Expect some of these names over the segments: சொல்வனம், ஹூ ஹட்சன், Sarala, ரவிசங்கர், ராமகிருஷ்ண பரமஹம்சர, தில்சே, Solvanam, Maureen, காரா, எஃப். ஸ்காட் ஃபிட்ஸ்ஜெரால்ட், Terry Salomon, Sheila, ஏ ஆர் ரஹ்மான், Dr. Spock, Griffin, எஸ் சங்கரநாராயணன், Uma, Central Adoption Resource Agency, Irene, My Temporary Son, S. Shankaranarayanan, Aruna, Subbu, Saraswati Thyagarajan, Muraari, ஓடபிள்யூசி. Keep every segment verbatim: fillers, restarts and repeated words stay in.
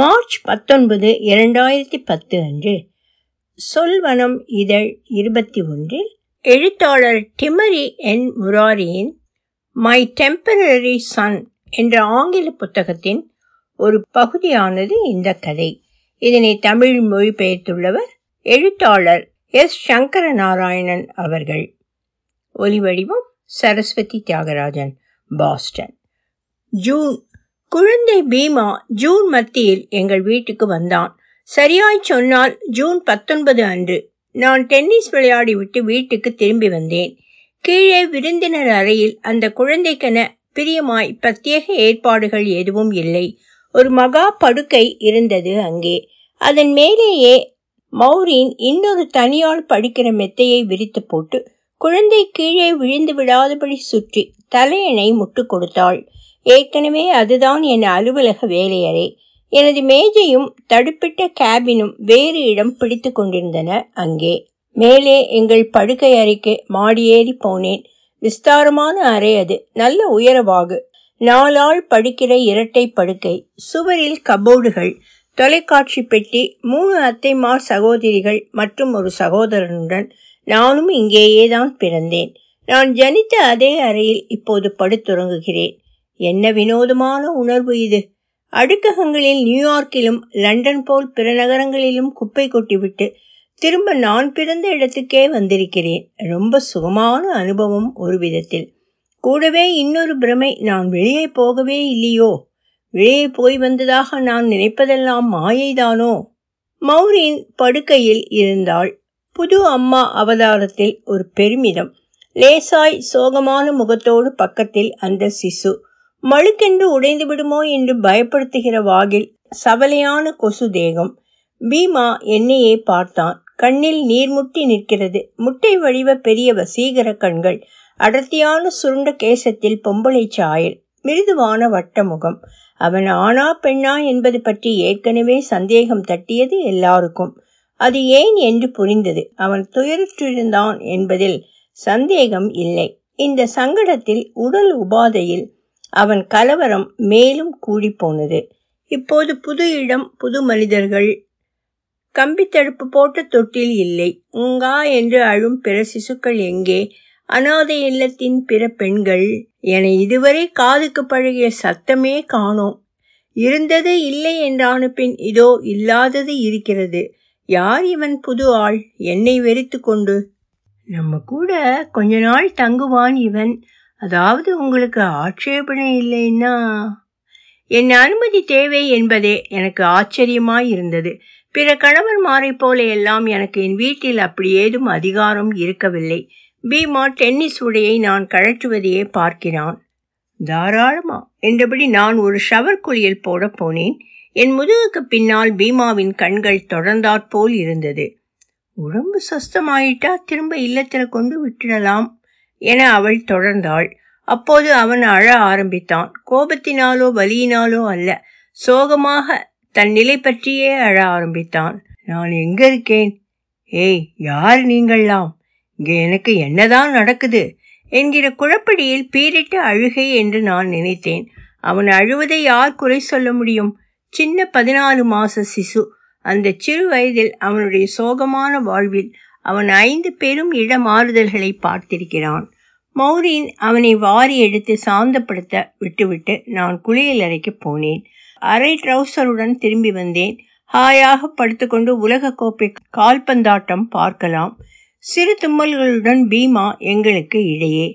March பத்தொன்பது இரண்டாயிரத்தி பத்து அன்று சொல்வனம் இதழ் இருபத்தி ஒன்றில் எழுத்தாளர் டிமரி என் முராரியின் மை டெம்பரரி சன் என்ற ஆங்கில புத்தகத்தின் ஒரு பகுதியானது இந்த கதை. இதனை தமிழ் மொழிபெயர்த்துள்ளவர் எழுத்தாளர் எஸ் சங்கரநாராயணன் அவர்கள். ஒலிவடிவம் சரஸ்வதி தியாகராஜன், பாஸ்டன், ஜூன். குழந்தை பீமா ஜூன் மத்தியில் எங்கள் வீட்டுக்கு வந்தான். சரியாய் சொன்னால் ஜூன் பத்தொன்பது அன்று நான் டென்னிஸ் விளையாடி விட்டு வீட்டுக்கு திரும்பி வந்தேன். கீழே விருந்தினர் அறையில் அந்த குழந்தைக்கென பிரியமாய் பிரத்யேக ஏற்பாடுகள் எதுவும் இல்லை. ஒரு மகா படுக்கை இருந்தது அங்கே. அதன் மேலேயே மௌரீன் இன்னொரு தனியால் படுக்கிற மெத்தையை விரித்து போட்டு குழந்தை கீழே விழுந்து விடாதபடி சுற்றி தலையணை முட்டு கொடுத்தாள். ஏற்கனவே அதுதான் என் அலுவலக வேலையறை. எனது மேஜையும் தடுப்பிட்ட கேபினும் வேறு இடம் பிடித்து கொண்டிருந்தன அங்கே. மேலே எங்கள் படுக்கை அறைக்கு மாடியேறி போனேன். விஸ்தாரமான அறை அது, நல்ல உயரவாகு, நாலாள் படுக்கிற இரட்டை படுக்கை. சுவரில் கபோர்டுகள், தொலைக்காட்சி பெட்டி, மூணு அத்தைமார் சகோதரிகள் மற்றும் ஒரு சகோதரனுடன். நானும் இங்கேயே தான் பிறந்தேன். நான் ஜனித்த அதே அறையில் இப்போது படுத்துறங்குகிறேன். என்ன வினோதமான உணர்வு இது! அடுக்ககங்களில் நியூயார்க்கிலும் லண்டன் போல் பிற நகரங்களிலும் குப்பை கொட்டிவிட்டு திரும்ப நான் பிறந்த இடத்துக்கே வந்திருக்கிறேன். ரொம்ப சுகமான அனுபவம் ஒரு விதத்தில். கூடவே இன்னொரு பிரமை, நான் வெளியே போகவே இல்லையோ, வெளியே போய் வந்ததாக நான் நினைப்பதெல்லாம் மாயைதானோ. மௌரீன் படுக்கையில் இருந்தாள். புது அம்மா அவதாரத்தில் ஒரு பெருமிதம். லேசாய் சோகமான முகத்தோடு பக்கத்தில் அந்த சிசு. மழுக்கென்று உடைந்து விடுமோ என்று பயப்படுத்துகிற வாகில் சவலையான கொசு தேகம். பீமா என்னையே பார்த்தான். கண்ணில் நீர்முட்டி நிற்கிறது. முட்டை வடிவ பெரிய வசீகர கண்கள், அடர்த்தியான சுருண்ட கேசத்தில் பொம்பளை சாயல், மிருதுவான வட்டமுகம். அவன் ஆனா பெண்ணா என்பது பற்றி ஏற்கனவே சந்தேகம் தட்டியது எல்லாருக்கும். அது ஏன் என்று புரிந்தது. அவன் துயரற்றிருந்தான் என்பதில் சந்தேகம் இல்லை. இந்த சங்கடத்தில், உடல் உபாதையில் அவன் கலவரம் மேலும் கூடி போனது. இப்போது புது இடம், புது மனிதர்கள். கம்பி தடுப்பு போட்ட தொட்டில் இல்லை. உங்கா என்று அழும் பிற சிசுக்கள் எங்கே? அநாதை இல்லத்தின் பிற பெண்கள். என இதுவரை காதுக்கு பழகிய சத்தமே காணோம். இருந்தது இல்லை என்றான பின் இதோ இல்லாதது இருக்கிறது. யார் இவன் புது ஆள்? என்னை வெறித்து கொண்டு நம்ம கூட கொஞ்ச நாள் தங்குவான் இவன். அதாவது உங்களுக்கு ஆட்சேபனை இல்லைன்னா? என் அனுமதி தேவை என்பதே எனக்கு ஆச்சரியமாய் இருந்தது. பிற கணவன்மாரை போல எல்லாம் எனக்கு என் வீட்டில் அப்படி ஏதும் அதிகாரம் இருக்கவில்லை. பீமா டென்னிஸ் உடையை நான் கழற்றுவதையே பார்க்கிறான். தாராளமா என்றபடி நான் ஒரு ஷவர் குளியல் போட போனேன். என் முதுகுக்கு பின்னால் பீமாவின் கண்கள் தொடர்ந்தாற்போல் இருந்தது. உடம்பு சொஸ்தமாயிட்டா திரும்ப இல்லத்தில் கொண்டு விட்டுடலாம் என அவள் தொடர்ந்தாள். அப்போது அவன் அழ ஆரம்பித்தான். கோபத்தினாலோ வலியினாலோ அல்ல, சோகமாக தன் நிலை பற்றியே அழ ஆரம்பித்தான். நான் எங்க இருக்கேன்? ஏய், யார் நீங்கள்லாம்? இங்கே எனக்கு என்னதான் நடக்குது என்கிற குழப்படியில் பீரிட்ட அழுகை என்று நான் நினைத்தேன். அவன் அழுவதை யார் குறை சொல்ல முடியும்? சின்ன பதினாலு மாச சிசு. அந்த சிறு வயதில் அவனுடைய சோகமான வாழ்வில் அவன் ஐந்து பெரும் இட மாறுதல்களை பார்த்திருக்கிறான். மௌரீன் அவனை வாரி எடுத்து சாந்தப்படுத்த விட்டுவிட்டு நான் குளியல் அறைக்கு போனேன். அரை ட்ரௌசருடன் திரும்பி வந்தேன். ஹாயாக படுத்துக்கொண்டு உலக கோப்பை கால்பந்தாட்டம் பார்க்கலாம். சிறு தும்மல்களுடன் பீமா எங்களுக்கு இடையே.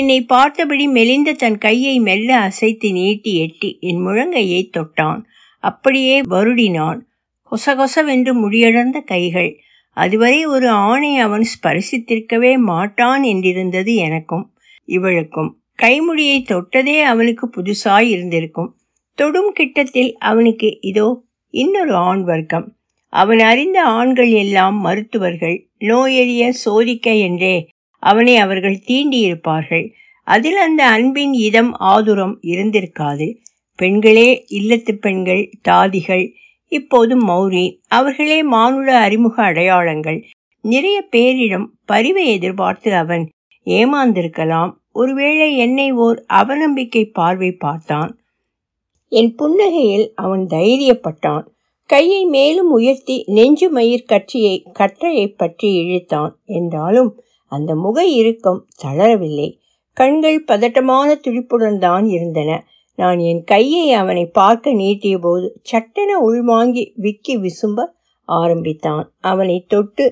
என்னை பார்த்தபடி மெலிந்த தன் கையை மெல்ல அசைத்து நீட்டி எட்டி என் முழங்கையை தொட்டான். அப்படியே வருடினான். கொசகொசவென்று முடியடர்ந்த கைகள். அதுவரை ஒரு ஆணை அவன் ஸ்பரிசித்திருக்கவே மாட்டான் என்றிருந்தது எனக்கும் இவளுக்கும். கைமுடியை தொட்டதே அவனுக்கு புதுசாய் இருந்திருக்கும். தொடும் கிட்டத்தில் அவனுக்கு இதோ இன்னொரு ஆண் வர்க்கம். அவன் அறிந்த ஆண்கள் எல்லாம் மருத்துவர்கள், நோயறிய சோதிக்க என்றே அவனை அவர்கள் தீண்டியிருப்பார்கள். அதில் அந்த அன்பின் இதம் ஆதுரம் இருந்திருக்காது. பெண்களே, இல்லத்து பெண்கள், தாதிகள், இப்போது மௌரீன், அவர்களே மானுட அறிமுக அடையாளங்கள். நிறைய பேரிடம் பரிவை எதிர்பார்த்து அவன் ஏமாந்திருக்கலாம். ஒருவேளை என்னை ஓர் அவநம்பிக்கை பார்வை பார்த்தான். என் புன்னகையில் அவன் தைரியப்பட்டான். கையை மேலும் உயர்த்தி நெஞ்சு மயிர் கற்றியை கற்றையை பற்றி இழுத்தான். என்றாலும் அந்த முக இறுக்கம் தளரவில்லை. கண்கள் பதட்டமான துடிப்புடன் தான் இருந்தன. நான் என் கையை அவனை பார்க்க நீட்டிய போது சட்டென உள்வாங்கி விக்கி விசும்ப ஆரம்பித்தான். அவனை தொட்டு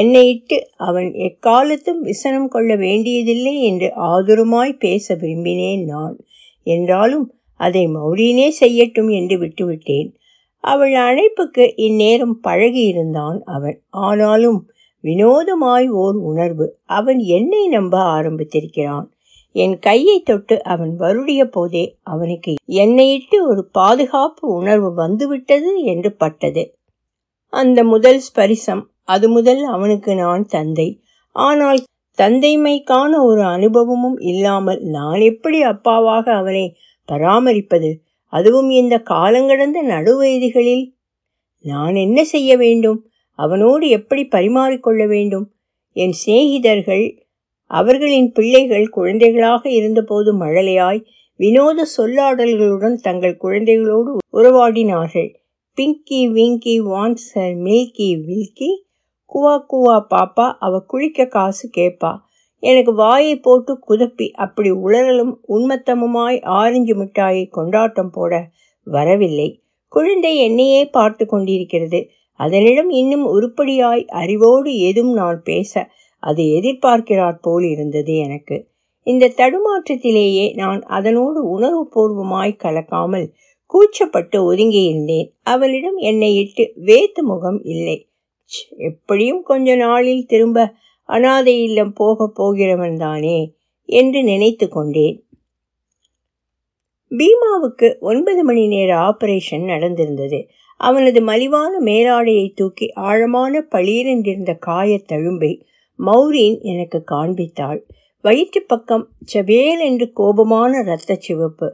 என்னை இட்டு அவன் எக்காலத்தும் விசனம் கொள்ள வேண்டியதில்லை என்று ஆதுரமாய் பேச விரும்பினேன் நான். என்றாலும் அதை மௌரீனே செய்யட்டும் என்று விட்டுவிட்டேன். அவள் அழைப்புக்கு இந்நேரம் பழகியிருந்தான் அவன். ஆனாலும் வினோதமாய் ஓர் உணர்வு, அவன் என்னை நம்ப ஆரம்பித்திருக்கிறான். என் கையை தொட்டு அவன் வருடிய போதே அவனுக்கு என்னை இட்டு ஒரு பாதுகாப்பு உணர்வு வந்துவிட்டது என்று பட்டது. அந்த முதல் ஸ்பரிசம், அது முதல் அவனுக்கு நான் தந்தை. ஆனால் தந்தைமைக்கான ஒரு அனுபவமும் இல்லாமல் நான் எப்படி அப்பாவாக அவனை பராமரிப்பது? அதுவும் இந்த காலங்கடந்த நடுவயதிகளில் நான் என்ன செய்ய வேண்டும்? அவனோடு எப்படி பரிமாறிக்கொள்ள வேண்டும்? என் சிநேகிதர்கள் அவர்களின் பிள்ளைகள் குழந்தைகளாக இருந்தபோது மழலையாய் வினோத சொல்லாடல்களுடன் தங்கள் குழந்தைகளோடு உறவாடினார்கள். Pinky winky wants her milky wilky, குவா குவா பாப்பா அவ குளிக்க காசு கேட்பா. எனக்கு வாயை போட்டு குதப்பி அப்படி உளறலும் உண்மத்தமுமாய் ஆரஞ்சு மிட்டாயை கொண்டாட்டம் போட வரவில்லை. குழந்தை என்னையே பார்த்து கொண்டிருக்கிறது. அதனிடம் இன்னும் உருப்படியாய் அறிவோடு ஏதும் நான் பேச அது எதிர்பார்க்கிறாற் போல் இருந்தது எனக்கு. இந்த தடுமாற்றத்திலேயே நான் அதனோடு உணர்வுபூர்வமாய் கலக்காமல் கூச்சப்பட்டு ஒதுங்கியிருந்தேன். அவளிடம் என்னை இட்டு வேத்து முகம் இல்லை. எப்படியும் கொஞ்ச நாளில் திரும்ப அனாதை இல்லம் போக போகிறவன் தானே என்று நினைத்து கொண்டேன். பீமாவுக்கு ஒன்பது மணி நேர ஆபரேஷன் நடந்திருந்தது. அவனது மலிவான மேலாடையை தூக்கி ஆழமான பளீரென்றிருந்த காயத் தழும்பை மௌரீன் எனக்கு காண்பித்தாள். வயிற்று பக்கம் செவேல் என்று கோபமான இரத்த சிவப்பு.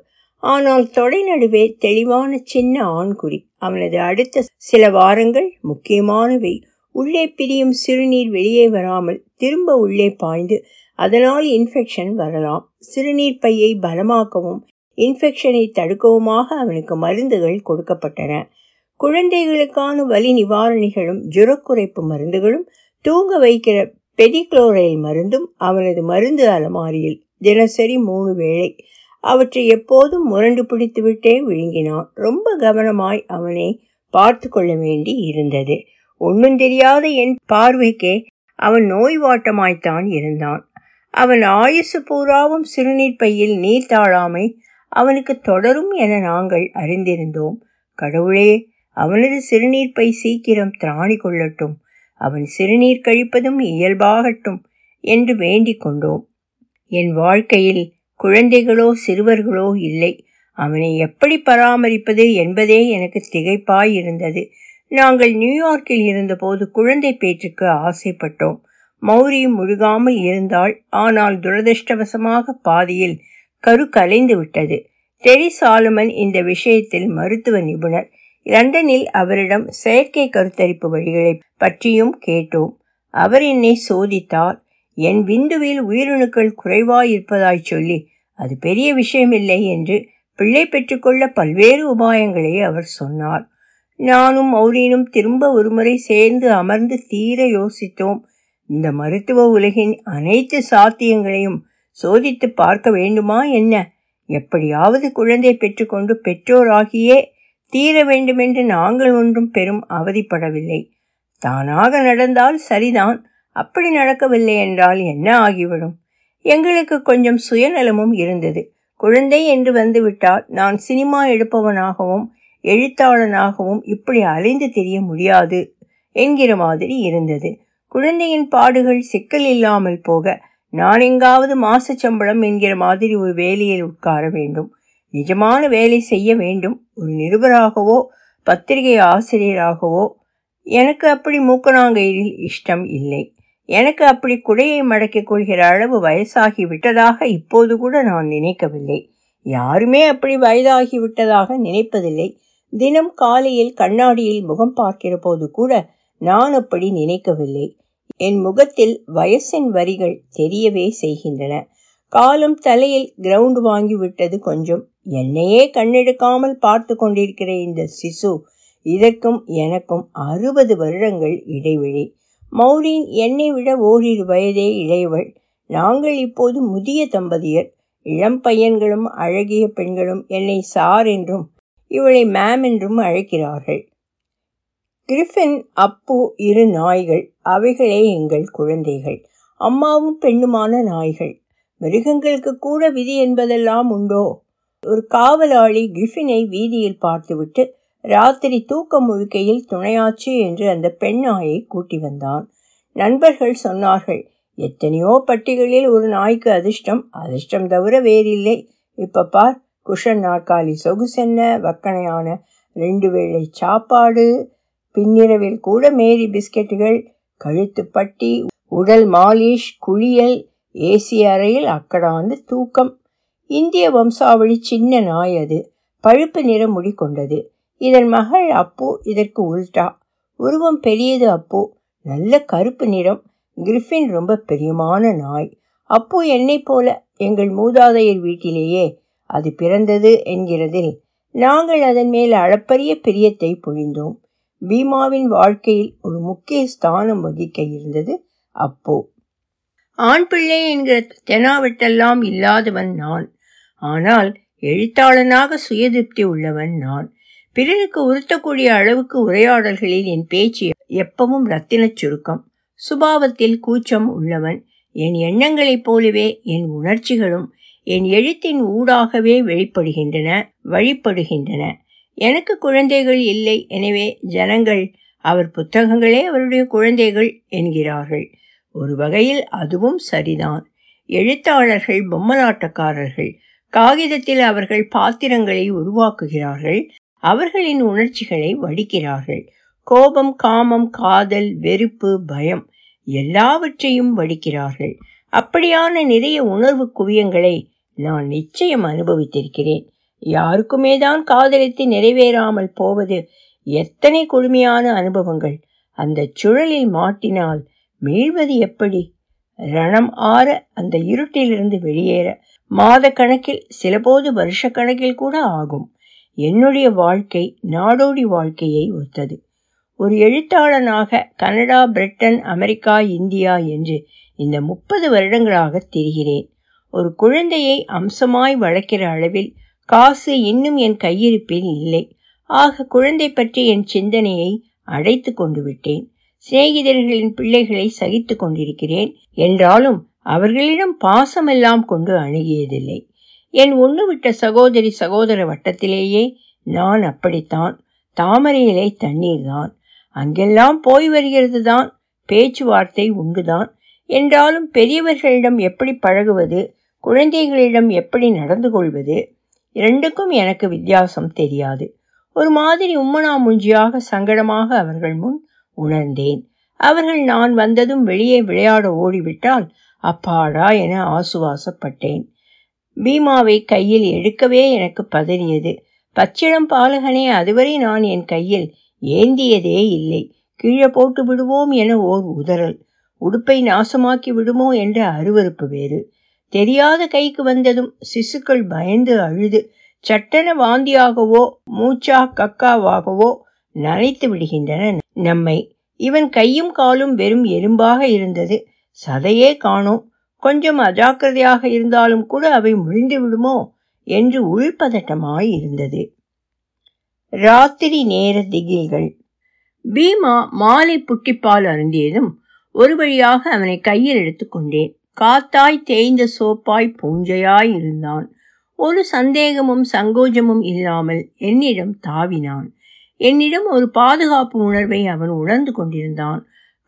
ஆனால் தொடை நடுவே தெளிவான சின்ன ஆண்குறி. அவனது அடுத்த சில வாரங்கள் முக்கியமானவை. உள்ளே பிரியும் சிறுநீர் வெளியே வராமல் திரும்ப உள்ளே பாய்ந்து அதனால் இன்ஃபெக்ஷன் வரலாம். சிறுநீர் பையை பலமாக்கவும் இன்ஃபெக்ஷனை தடுக்கவுமாக அவனுக்கு மருந்துகள் கொடுக்கப்பட்டன. குழந்தைகளுக்கான வலி நிவாரணிகளும் ஜுரக்குறைப்பு மருந்துகளும் தூங்க வைக்கிற பெடிக்ளோரைல் மருந்தும் அவனது மருந்து அலமாரியில் தினசரி மூணு வேளை. அவற்றை எப்போதும் முரண்டு பிடித்துவிட்டே விழுங்கினான். ரொம்ப கவனமாய் அவனை பார்த்து கொள்ள வேண்டி இருந்தது. ஒன்றும் தெரியாத என் பார்வைக்கே அவன் நோய்வாட்டமாய்த்தான் இருந்தான். அவன் ஆயுசு பூராவும் சிறுநீர் பையில் நீர் தாழாமை அவனுக்கு தொடரும் என நாங்கள் அறிந்திருந்தோம். கடவுளே, அவனது சிறுநீர் பை சீக்கிரம் திராணி கொள்ளட்டும், அவன் சிறுநீர் கழிப்பதும் இயல்பாகட்டும் என்று வேண்டிக் கொண்டோம். என் வாழ்க்கையில் குழந்தைகளோ சிறுவர்களோ இல்லை. அவனை எப்படி பராமரிப்பது என்பதே எனக்கு திகைப்பாயிருந்தது. நாங்கள் நியூயார்க்கில் இருந்தபோது குழந்தை பேற்றுக்கு ஆசைப்பட்டோம். மௌரி முழுகாமல் இருந்தாள். ஆனால் துரதிருஷ்டவசமாக பாதியில் கரு கலைந்து விட்டது. டெரி சாலமன் இந்த விஷயத்தில் மருத்துவ நிபுணர். லண்டனில் அவரிடம் செயற்கை கருத்தரிப்பு வழிகளை பற்றியும் கேட்டோம். அவர் என்னை சோதித்தார். என் விந்துவில் உயிரணுக்கள் குறைவாயிருப்பதாய் சொல்லி அது பெரிய விஷயமில்லை என்று பிள்ளை பெற்றுக்கொள்ள பல்வேறு உபாயங்களை அவர் சொன்னார். நானும் மௌரீனும் திரும்ப ஒருமுறை சேர்ந்து அமர்ந்து தீர யோசித்தோம். இந்த மருத்துவ உலகின் அனைத்து சாத்தியங்களையும் சோதித்து பார்க்க வேண்டுமா என்ன? எப்படியாவது குழந்தை பெற்றுக்கொண்டு பெற்றோராகியே தீர வேண்டுமென்று நாங்கள் ஒன்றும் பெரும் அவதிப்படவில்லை. தானாக நடந்தால் சரிதான், அப்படி நடக்கவில்லை என்றால் என்ன ஆகிவிடும்? எங்களுக்கு கொஞ்சம் சுயநலமும் இருந்தது. குழந்தை என்று வந்துவிட்டால் நான் சினிமா எடுப்பவனாகவும் எழுத்தாளனாகவும் இப்படி அலைந்து தெரிய முடியாது என்கிற மாதிரி இருந்தது. குழந்தையின் பாடுகள் சிக்கல் இல்லாமல் போக நான் எங்காவது மாச சம்பளம் என்கிற மாதிரி ஒரு வேலையில் உட்கார வேண்டும். நிஜமான வேலை செய்ய வேண்டும். ஒரு நிருபராகவோ பத்திரிகை ஆசிரியராகவோ எனக்கு அப்படி மூக்கனாங்கயிரில் இஷ்டம் இல்லை. எனக்கு அப்படி குடையை மடக்கிக் கொள்கிற அளவு வயசாகி விட்டதாக இப்போது கூட நான் நினைக்கவில்லை. யாருமே அப்படி வயதாகிவிட்டதாக நினைப்பதில்லை. தினம் காலையில் கண்ணாடியில் முகம் பார்க்கிற போது கூட நான் அப்படி நினைக்கவில்லை. என் முகத்தில் வயசின் வரிகள் தெரியவே செய்கின்றன. காலம் தலையில் கிரவுண்ட் வாங்கிவிட்டது கொஞ்சம். என்னையே கண்ணெடுக்காமல் பார்த்து கொண்டிருக்கிற இந்த சிசு, இதற்கும் எனக்கும் அறுபது வருடங்கள் இடைவெளி. மௌரீன் என்னை விட ஓரிரு வயதே இளையவள். நாங்கள் இப்போது முதிய தம்பதியர். இளம் பையன்களும் அழகிய பெண்களும் என்னை சார் என்றும் இவளை மேம் என்றும் அழைக்கிறார்கள். கிரிஃபின், அப்பு இரு நாய்கள். அவைகளே எங்கள் குழந்தைகள். அம்மாவும் பெண்ணுமான நாய்கள். மிருகங்களுக்கு கூட விதி என்பதெல்லாம் உண்டோ? ஒரு காவலாளி கிரிஃபினை வீதியில் பார்த்துவிட்டு ராத்திரி தூக்க முழுக்கையில் துணையாச்சு என்று அந்த பெண் நாயை கூட்டி வந்தான். நண்பர்கள் சொன்னார்கள், எத்தனையோ பட்டிகளில் ஒரு நாய்க்கு அதிர்ஷ்டம், அதிர்ஷ்டம் தவிர வேறில்லை. இப்ப பார், குஷன் நாற்காலி சொகுசென்ன, வக்கணையான ரெண்டு வேளை சாப்பாடு, பின்னிரவில் கூட மேரி பிஸ்கெட்டுகள், கழுத்து பட்டி, உடல் மாலிஷ், குளியல், ஏசி அறையில் அக்கடாந்து தூக்கம். இந்திய வம்சாவளி சின்ன நாய் அது. பழுப்பு நிற முடி கொண்டது. இதன் மகள் அப்பு இதற்கு உல்டா. உருவம் பெரியது அப்பு, நல்ல கருப்பு நிறம். கிரிஃபின் ரொம்ப பிரியமான நாய். அப்பு என்னை போல எங்கள் மூதாதையர் வீட்டிலேயே அது பிறந்தது என்கிறதில் நாங்கள் அதன் மேல் அளப்பரிய பிரியத்தை பொழிந்தோம். பீமாவின் வாழ்க்கையில் ஒரு முக்கிய ஸ்தானம் வகிக்க இருந்தது அப்பு. ஆண் பிள்ளை என்கிற தெனாவட்டெல்லாம் இல்லாதவன் நான். ஆனால் எழுத்தாளனாக சுயதிருப்தி உள்ளவன் நான். பிறருக்கு உறுத்தக்கூடிய அளவுக்கு உரையாடல்களில் என் பேச்சு எப்பவும் ரத்தின சுருக்கம். சுபாவத்தில் கூச்சம் உள்ளவன். என் எண்ணங்களைப் போலவே என் உணர்ச்சிகளும் என் எழுத்தின் ஊடாகவே வெளிப்படுகின்றன, வழிபடுகின்றன. எனக்கு குழந்தைகள் இல்லை. எனவே ஜனங்கள் அவர் புத்தகங்களே அவருடைய குழந்தைகள் என்கிறார்கள். ஒரு வகையில் அதுவும் சரிதான். எழுத்தாளர்கள் பொம்மலாட்டக்காரர்கள். காகிதத்தில் அவர்கள் பாத்திரங்களை உருவாக்குகிறார்கள், அவர்களின் உணர்ச்சிகளை வடிக்கிறார்கள். கோபம், காமம், காதல், வெறுப்பு, பயம் எல்லாவற்றையும் வடிக்கிறார்கள். அப்படியான நிறைய உணர்வு குவியங்களை நான் நிச்சயம் அனுபவித்திருக்கிறேன். யாருக்குமே தான் காதலித்து நிறைவேறாமல் போவது எத்தனை கொடுமையான அனுபவங்கள். அந்த சுழலில் மாட்டினால் மீழ்வது எப்படி? ரணம் ஆற, அந்த இருட்டிலிருந்து வெளியேற மாத கணக்கில், சிலபோது வருஷ கணக்கில் கூட ஆகும். என்னுடைய வாழ்க்கை நாடோடி வாழ்க்கையை ஒத்தது. ஒரு எழுத்தாளனாக கனடா, பிரிட்டன், அமெரிக்கா, இந்தியா என்று இந்த முப்பது வருடங்களாக திரிகிறேன். ஒரு குழந்தையை அம்சமாய் வளர்க்கிற அளவில் காசு இன்னும் என் கையிருப்பில் இல்லை. ஆக குழந்தை பற்றி என் சிந்தனையை அடைத்து கொண்டு விட்டேன். சிநேகிதர்களின் பிள்ளைகளை சகித்து கொண்டிருக்கிறேன் என்றாலும் அவர்களிடம் பாசமெல்லாம் கொண்டு அணுகியதில்லை. என் ஒன்று விட்ட சகோதரி சகோதர வட்டத்திலேயே நான் அப்படித்தான். தாமரையிலே தண்ணீர் தான். அங்கெல்லாம் போய் வருகிறது தான், பேச்சுவார்த்தை உண்டுதான். என்றாலும் பெரியவர்களிடம் எப்படி பழகுவது, குழந்தைகளிடம் எப்படி நடந்து கொள்வது, இரண்டுக்கும் எனக்கு வித்தியாசம் தெரியாது. ஒரு மாதிரி உம்மனா மூஞ்சியாக சங்கடமாக அவர்கள் முன் உணர்ந்தேன். அவர்கள் நான் வந்ததும் வெளியே விளையாட ஓடிவிட்டால் அப்பாடா என ஆசுவாசப்பட்டேன். பீமாவை கையில் எடுக்கவே எனக்கு பதறியது. பச்சிளம் பாலகனே, அதுவரை நான் என் கையில் ஏந்தியதே இல்லை. கீழே போட்டு விடுவோம் என ஓர் உதறல், உடுப்பை நாசமாக்கி விடுமோ என்ற அருவருப்பு வேறு. தெரியாத கைக்கு வந்ததும் சிசுக்கள் பயந்து அழுது சட்டென வாந்தியாகவோ மூச்சா கக்காவாகவோ நனைத்து விடுகின்றன நம்மை. இவன் கையும் காலும் வெறும் எறும்பாக இருந்தது, சதையே காணோம். கொஞ்சம் அஜாக்கிரதையாக இருந்தாலும் கூட அவை முறிந்து விடுமோ என்று உள்பதட்டமாய் இருந்தது. ராத்திரி நேர திகில்கள். பீமா மாலை புட்டிப்பால் அருந்தியதும் ஒரு வழியாக அவனை கையில் எடுத்துக்கொண்டேன். காத்தாய் தேய்ந்த சோப்பாய் பூஞ்சையாய் இருந்தான். ஒரு சந்தேகமும் சங்கோஜமும் இல்லாமல் என்னிடம் தாவினான். என்னிடம் ஒரு பாதுகாப்பு உணர்வை அவன் உணர்ந்து கொண்டிருந்தான்.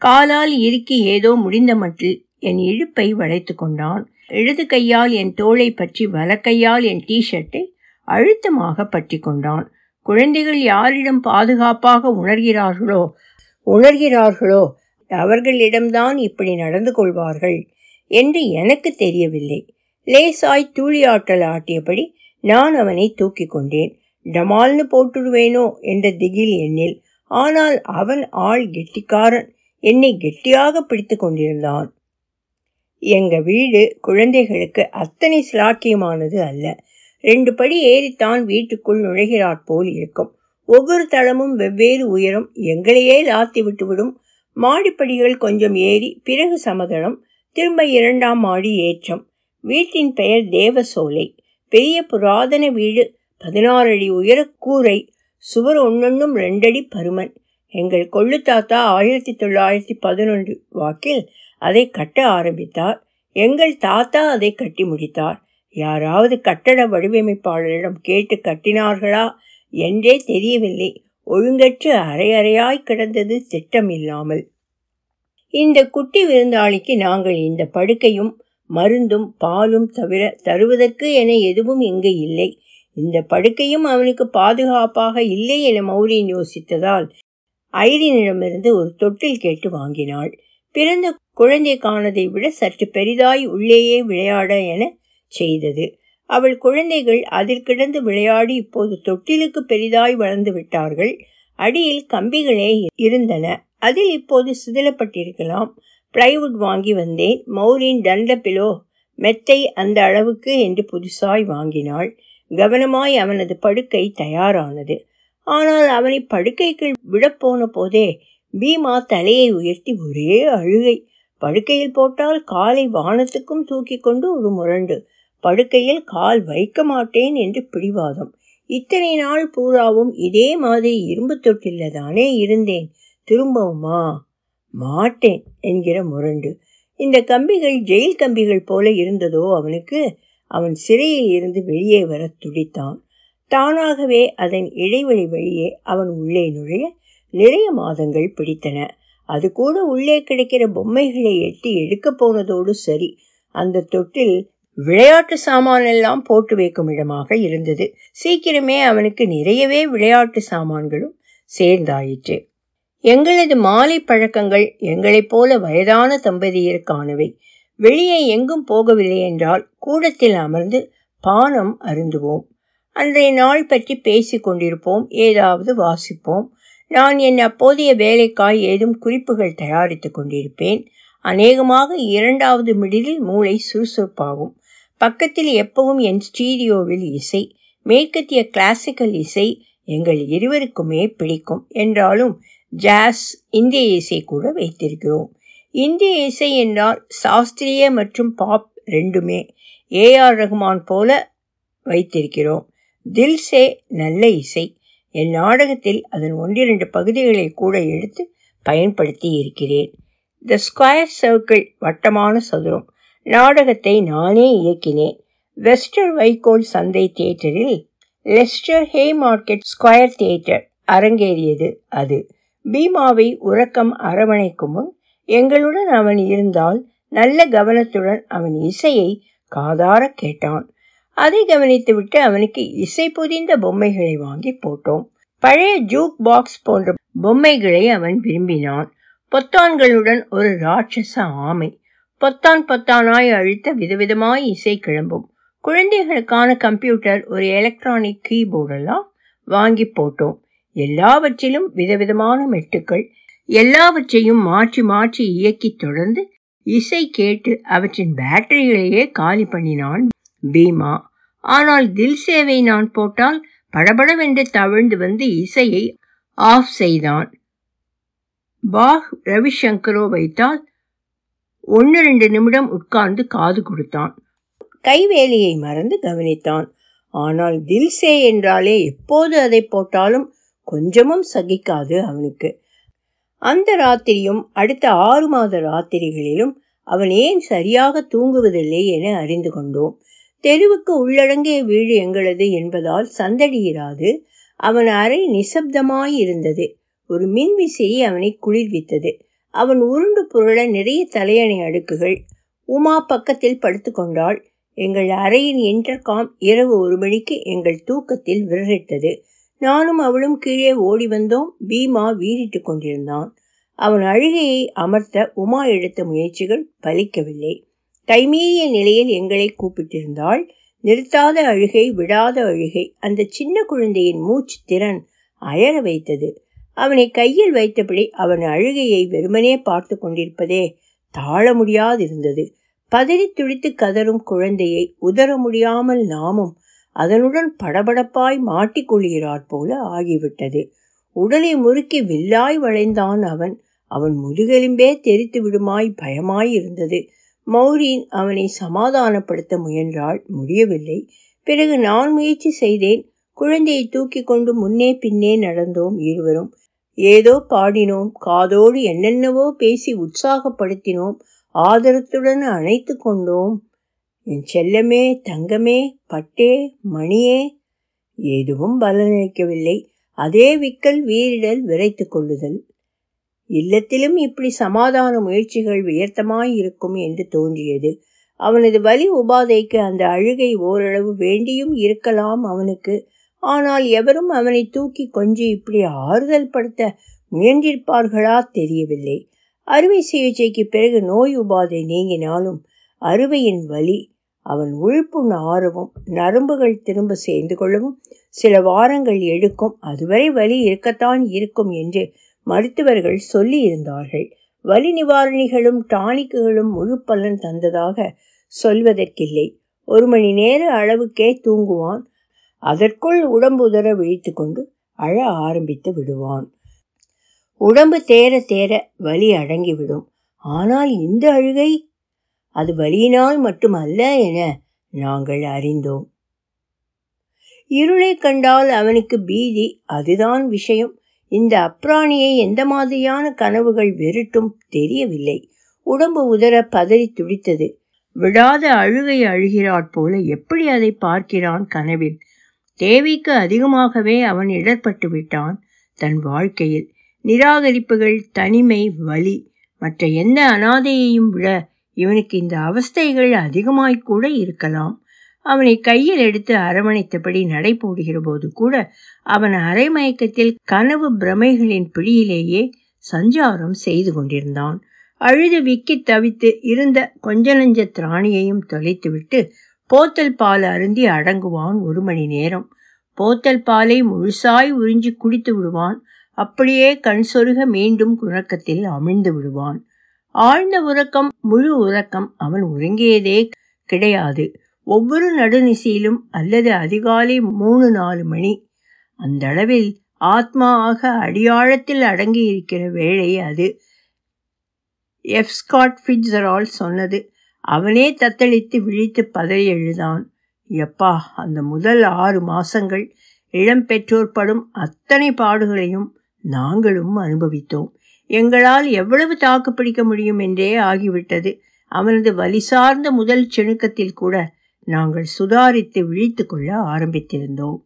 காலால் இறுக்கி ஏதோ முடிந்த மட்டில் என் இழுப்பை வளைத்து கொண்டான். இடது கையால் என் தோளை பற்றி, வலக்கையால் என் டீஷர்ட்டை அழுத்தமாக பற்றி கொண்டான். குழந்தைகள் யாரிடம் பாதுகாப்பாக உணர்கிறார்களோ உணர்கிறார்களோ அவர்களிடம்தான் இப்படி நடந்து கொள்வார்கள் என்று எனக்கு தெரியவில்லை. லேசாய் தூளியாட்டல் ஆட்டியபடி நான் அவனை தூக்கி கொண்டேன். டமால்னு போட்டுடுவேனோ என்ற திகில் என்னில். ஆனால் அவன் ஆள் கெட்டிக்காரன், என்னை கெட்டியாக பிடித்து கொண்டிருந்தான். எங்க வீடு குழந்தைகளுக்கு அத்தனை சிலாக்கியமானது அல்ல. ரெண்டு படி ஏறித்தான் வீட்டுக்குள் நுழைகிறாற் போல் இருக்கும். ஒவ்வொரு தளமும் வெவ்வேறு உயரம், எங்களையே லாத்தி விட்டுவிடும். மாடிப்படிகள் கொஞ்சம் ஏறி பிறகு சமதளம், திரும்ப இரண்டாம் மாடி ஏற்றம். வீட்டின் பெயர் தேவசோலை. பெரிய புராதன வீடு, பதினாறு அடி உயர கூரை, சுவர் ஒன்னொன்னும் ரெண்டடி பருமன். எங்கள் கொள்ளு தாத்தா ஆயிரத்தி தொள்ளாயிரத்தி பதினொன்று வாக்கில் அதை கட்ட ஆரம்பித்தார். எங்கள் தாத்தா அதை கட்டி முடித்தார். யாராவது கட்டட வடிவமைப்பாளரிடம் கேட்டு கட்டினார்களா என்றே தெரியவில்லை. ஒழுங்கற்று அரை அறையாய் கிடந்தது, திட்டம் இல்லாமல். இந்த குட்டி விருந்தாளிக்கு நாங்கள் இந்த படுக்கையும் மருந்தும் பாலும் தவிர தருவதற்கு என எதுவும் இங்கு இல்லை. இந்த படுக்கையும் அவனுக்கு பாதுகாப்பாக இல்லை என மௌரீன் யோசித்ததால் ஐரினிடமிருந்து ஒரு தொட்டில் கேட்டு வாங்கினாள். பிறந்த குழந்தை காணதை விட சற்று பெரிதாய் உள்ளேயே விளையாட என செய்தது. அவள் குழந்தைகள் அதில் கிடந்து விளையாடி இப்போது தொட்டிலுக்கு பெரிதாய் வளர்ந்து விட்டார்கள். அடியில் கம்பிகளே இருந்தன, அதில் இப்போது சிதிலப்பட்டிருக்கலாம். பிளைவுட் வாங்கி வந்தேன், மௌரீன் டண்டபிலோ மெத்தை அந்த அளவுக்கு என்று புதுசாய் வாங்கினாள். கவனமாய் அவனது படுக்கை தயாரானது. ஆனால் அவனை படுக்கைக்கு விடப்போன போதே பீமா தலையை உயர்த்தி ஒரே அழுகை. படுக்கையில் போட்டால் காலை வானத்துக்கும் தூக்கி கொண்டு ஒரு முரண்டு, படுக்கையில் கால் வைக்க மாட்டேன் என்று பிடிவாதம். இத்தனை நாள் பூராவும் இதே மாதிரி இரும்பு தொட்டில தானே இருந்தேன், திரும்பவுமா மாட்டேன் என்கிற முரண்டு. இந்த கம்பிகள் ஜெயில் கம்பிகள் போல இருந்ததோ அவனுக்கு. அவன் சிறையில் இருந்து வெளியே வர துடித்தான். தானாகவே அதன் இடைவெளி வழியே அவன் உள்ளே நுழைய நிறைய மாதங்கள் பிடித்தன. அது கூட உள்ளே கிடைக்கிற பொம்மைகளை எட்டி எடுக்க போனதோடு சரி. அந்த தொட்டில் விளையாட்டு சாமான் எல்லாம் போட்டு வைக்கும் இடமாக இருந்தது. சீக்கிரமே அவனுக்கு நிறையவே விளையாட்டு சாமான்களும் சேர்ந்தாயிற்று. எங்களது மாலை பழக்கங்கள் எங்களைப் போல வயதான தம்பதியருக்கானவை. வெளியே எங்கும் போகவில்லை என்றால் கூடத்தில் அமர்ந்து பானம் அருந்துவோம். அன்றைய நாள் பற்றி பேசி கொண்டிருப்போம், ஏதாவது வாசிப்போம். நான் என் அப்போதைய வேலைக்காய் ஏதும் குறிப்புகள் தயாரித்து கொண்டிருப்பேன். அநேகமாக இரண்டாவது மிடிலில் மூளை சுறுசுறுப்பாகும். பக்கத்தில் எப்பவும் என் ஸ்டீடியோவில் இசை, மேற்கத்திய கிளாசிக்கல் இசை எங்கள் இருவருக்குமே பிடிக்கும். என்றாலும் ஜாஸ், இந்திய இசை கூட வைத்திருக்கிறோம். இந்திய இசை என்றால் சாஸ்திரிய மற்றும் பாப் ரெண்டுமே. ஏ ஆர் ரஹ்மான் போல வைத்திருக்கிறோம். தில்சே நல்ல இசை. என் நாடகத்தில் அதன் ஒன்றிரண்டு பகுதிகளை கூட எடுத்து பயன்படுத்தி இருக்கிறேன். த ஸ்கொயர் சர்க்கிள், வட்டமான சதுரம் நாடகத்தை நானே இயக்கினேன். வெஸ்டர் வைகோல் சந்தை தியேட்டரில் Leicester Haymarket square theatre அரங்கேறியது. அது பீமாவை உறக்கம் அரவணைக்கும் முன் எங்களுடன் அவன் இருந்தால் நல்ல கவனத்துடன் அவன் இசையை காதார கேட்டான். அதை கவனித்துவிட்டு அவனுக்கு இசை புதிந்த பொம்மைகளை வாங்கி போட்டோம். பழைய ஜூக் பாக்ஸ் போன்ற பொம்மைகளை அவன் விரும்பினான். பொத்தான்களுடன் ஒரு ராட்சச ஆமை, பொத்தான் பொத்தானாய் அழுத்த விதவிதமாய் இசை கிளம்பும். குழந்தைகளுக்கான கம்ப்யூட்டர், ஒரு எலக்ட்ரானிக் கீபோர்டெல்லாம் வாங்கி போட்டோம். எல்லாவற்றிலும் விதவிதமான மெட்டுக்கள். எல்லாவற்றையும் மாற்றி மாற்றி இயக்கி தொடர்ந்து இசை கேட்டு அவற்றின் பேட்டரிகளையே காலி பண்ணினான் பீமா. ஆனால் தில் சேவை நான் போட்டால் படபடவென்று தவிழ்ந்து வந்து இசையை ஆஃப் செய்தான். பாக், ரவிசங்கரோ வைத்தால் ஒன்று ரெண்டு நிமிடம் உட்கார்ந்து காது கொடுத்தான். கைவேலியை மறந்து கவனித்தான். ஆனால் தில்சே என்றாலே எப்போது அதை போட்டாலும் கொஞ்சமும் சகிக்காது அவனுக்கு. அந்த ராத்திரியும் அடுத்த ஆறு மாத ராத்திரிகளிலும் அவன் ஏன் சரியாக தூங்குவதில்லை என அறிந்து கொண்டோம். தெருவுக்கு உள்ளடங்கிய வீடு எங்களது என்பதால் சந்தடியிராது. அவன் அறை நிசப்தமாயிருந்தது. ஒரு மின்விசையை அவனை குளிர்வித்தது. அவன் உருண்டு புரள நிறைய தலையணை அடுக்குகள். உமா பக்கத்தில் படுத்து கொண்டாள். எங்கள் அறையின் இன்டர்காம் இரவு ஒரு மணிக்கு எங்கள் தூக்கத்தில் விரட்டது. நானும் அவளும் கீழே ஓடி வந்தோம். பீமா வீறிட்டு கொண்டிருந்தான். அவன் அழுகையை அமர்த்த உமா எடுத்த முயற்சிகள் பலிக்கவில்லை. கைமீறிய நிலையில் எங்களை கூப்பிட்டிருந்தாள். நிறுத்தாத அழுகை, விடாத அழுகை. அந்த சின்ன குழந்தையின் மூச்சு திறன் அயர வைத்தது. அவனை கையில் வைத்தபடி அவன் அழுகையை வெறுமனே பார்த்து கொண்டிருப்பதே தாழ முடியாதிருந்தது. பதறி துடித்து கதறும் குழந்தையை உதற முடியாமல் நாமும் அதனுடன் படபடப்பாய் மாட்டிக்கொள்கிறாற் போல ஆகிவிட்டது. உடலை முறுக்கி வில்லாய் வளைந்தான் அவன். அவன் முதுகெலும்பே தெரித்து விடுமாய் பயமாயிருந்தது. மௌரீன் அவனை சமாதானப்படுத்த முயன்றாள். முடியவில்லை. பிறகு நான் முயற்சி செய்தேன். குழந்தையை தூக்கி கொண்டு முன்னே பின்னே நடந்தோம் இருவரும். ஏதோ பாடினோம், காதோடு என்னென்னவோ பேசி உற்சாகப்படுத்தினோம், ஆதரத்துடன் அணைத்து கொண்டோம். என் செல்லமே, தங்கமே, பட்டே, மணியே. எதுவும் பலனளிக்கவில்லை. அதே விக்கல் வீரிடல், விரைத்து கொள்ளுதல். இல்லத்திலும் இப்படி சமாதான முயற்சிகள் வியர்த்தமாயிருக்கும் என்று தோன்றியது. அவனது வலி உபாதைக்கு அந்த அழுகை ஓரளவு வேண்டியும் இருக்கலாம் அவனுக்கு. ஆனால் எவரும் அவனை தூக்கி கொஞ்சி இப்படி ஆறுதல் படுத்த முயன்றிருப்பார்களா தெரியவில்லை. அறுவை சிகிச்சைக்கு பிறகு நோய் உபாதை நீங்கினாலும் அறுவையின் வலி, அவன் உள்புண் ஆறவும், நரம்புகள் திரும்ப சேர்ந்து கொள்ளவும் சில வாரங்கள் எடுக்கும். அதுவரை வலி இருக்கத்தான் இருக்கும் என்று மருத்துவர்கள் சொல்லி இருந்தார்கள். வலி நிவாரணிகளும் டானிக்குகளும் முழு பலன் தந்ததாக சொல்வதற்கில்லை. ஒரு மணி நேர அளவுக்கே தூங்குவான். அதற்குள் உடம்புதர விழித்து கொண்டு அழ ஆரம்பித்து விடுவான். உடம்பு தேர தேர வலி அடங்கிவிடும். ஆனால் இந்த அழுகை அது வலியினால் மட்டுமல்ல என நாங்கள் அறிந்தோம். இருளை கண்டால் அவனுக்கு பீதி, அதுதான் விஷயம். இந்த அப்ராணியை எந்த மாதிரியான கனவுகள் வெறுட்டும் தெரியவில்லை. உடம்பு உதற பதறி துடித்தது. விடாத அழுகை அழுகிறாற் போல எப்படி அதை பார்க்கிறான் கனவில். தேவைக்கு அதிகமாகவே அவன் இடர்பட்டு விட்டான் தன் வாழ்க்கையில். நிராகரிப்புகள், தனிமை, வலி, மற்ற எந்த அனாதையையும் விட இவனுக்கு இந்த அவஸ்தைகள் அதிகமாய்க்கூட இருக்கலாம். அவனை கையில் எடுத்து அரவணைத்தபடி நடை போடுகிற போது கூட அவன் அரைமயக்கத்தில் கனவு பிரமைகளின் பிடியிலேயே சஞ்சாரம் செய்து கொண்டிருந்தான். அழுது விக்கி தவித்து இருந்த கொஞ்ச நஞ்ச திராணியையும் தொலைத்துவிட்டு போத்தல் பால் அருந்தி அடங்குவான். ஒரு மணி நேரம் போத்தல் பாலை முழுசாய் உறிஞ்சி குடித்து விடுவான். அப்படியே கண் சொருக மீண்டும் உறக்கத்தில் அமிழ்ந்து விடுவான். ஆழ்ந்த உறக்கம், முழு உறக்கம் அவன் உறங்கியதே கிடையாது. ஒவ்வொரு நடுநிசையிலும் அல்லது அதிகாலை மூணு நாலு மணி அந்த அளவில் ஆத்மா ஆக அடியாழத்தில் அடங்கி இருக்கிற வேளை அது. எஃப். ஸ்காட் ஃபிட்ஸ்ஜெரால்ட் சொன்னது. அவனே தத்தளித்து விழித்து பதறி எழுதான். எப்பா, அந்த முதல் ஆறு மாசங்கள் இளம் பெற்றோர் படும் அத்தனை பாடுகளையும் நாங்களும் அனுபவித்தோம். எங்களால் எவ்வளவு தாக்கு பிடிக்க முடியும் என்றே ஆகிவிட்டது. அவனது வலி சார்ந்த முதல் செணுக்கத்தில் கூட நாங்கள் சுதாரித்து விழித்து கொள்ள ஆரம்பித்திருந்தோம்.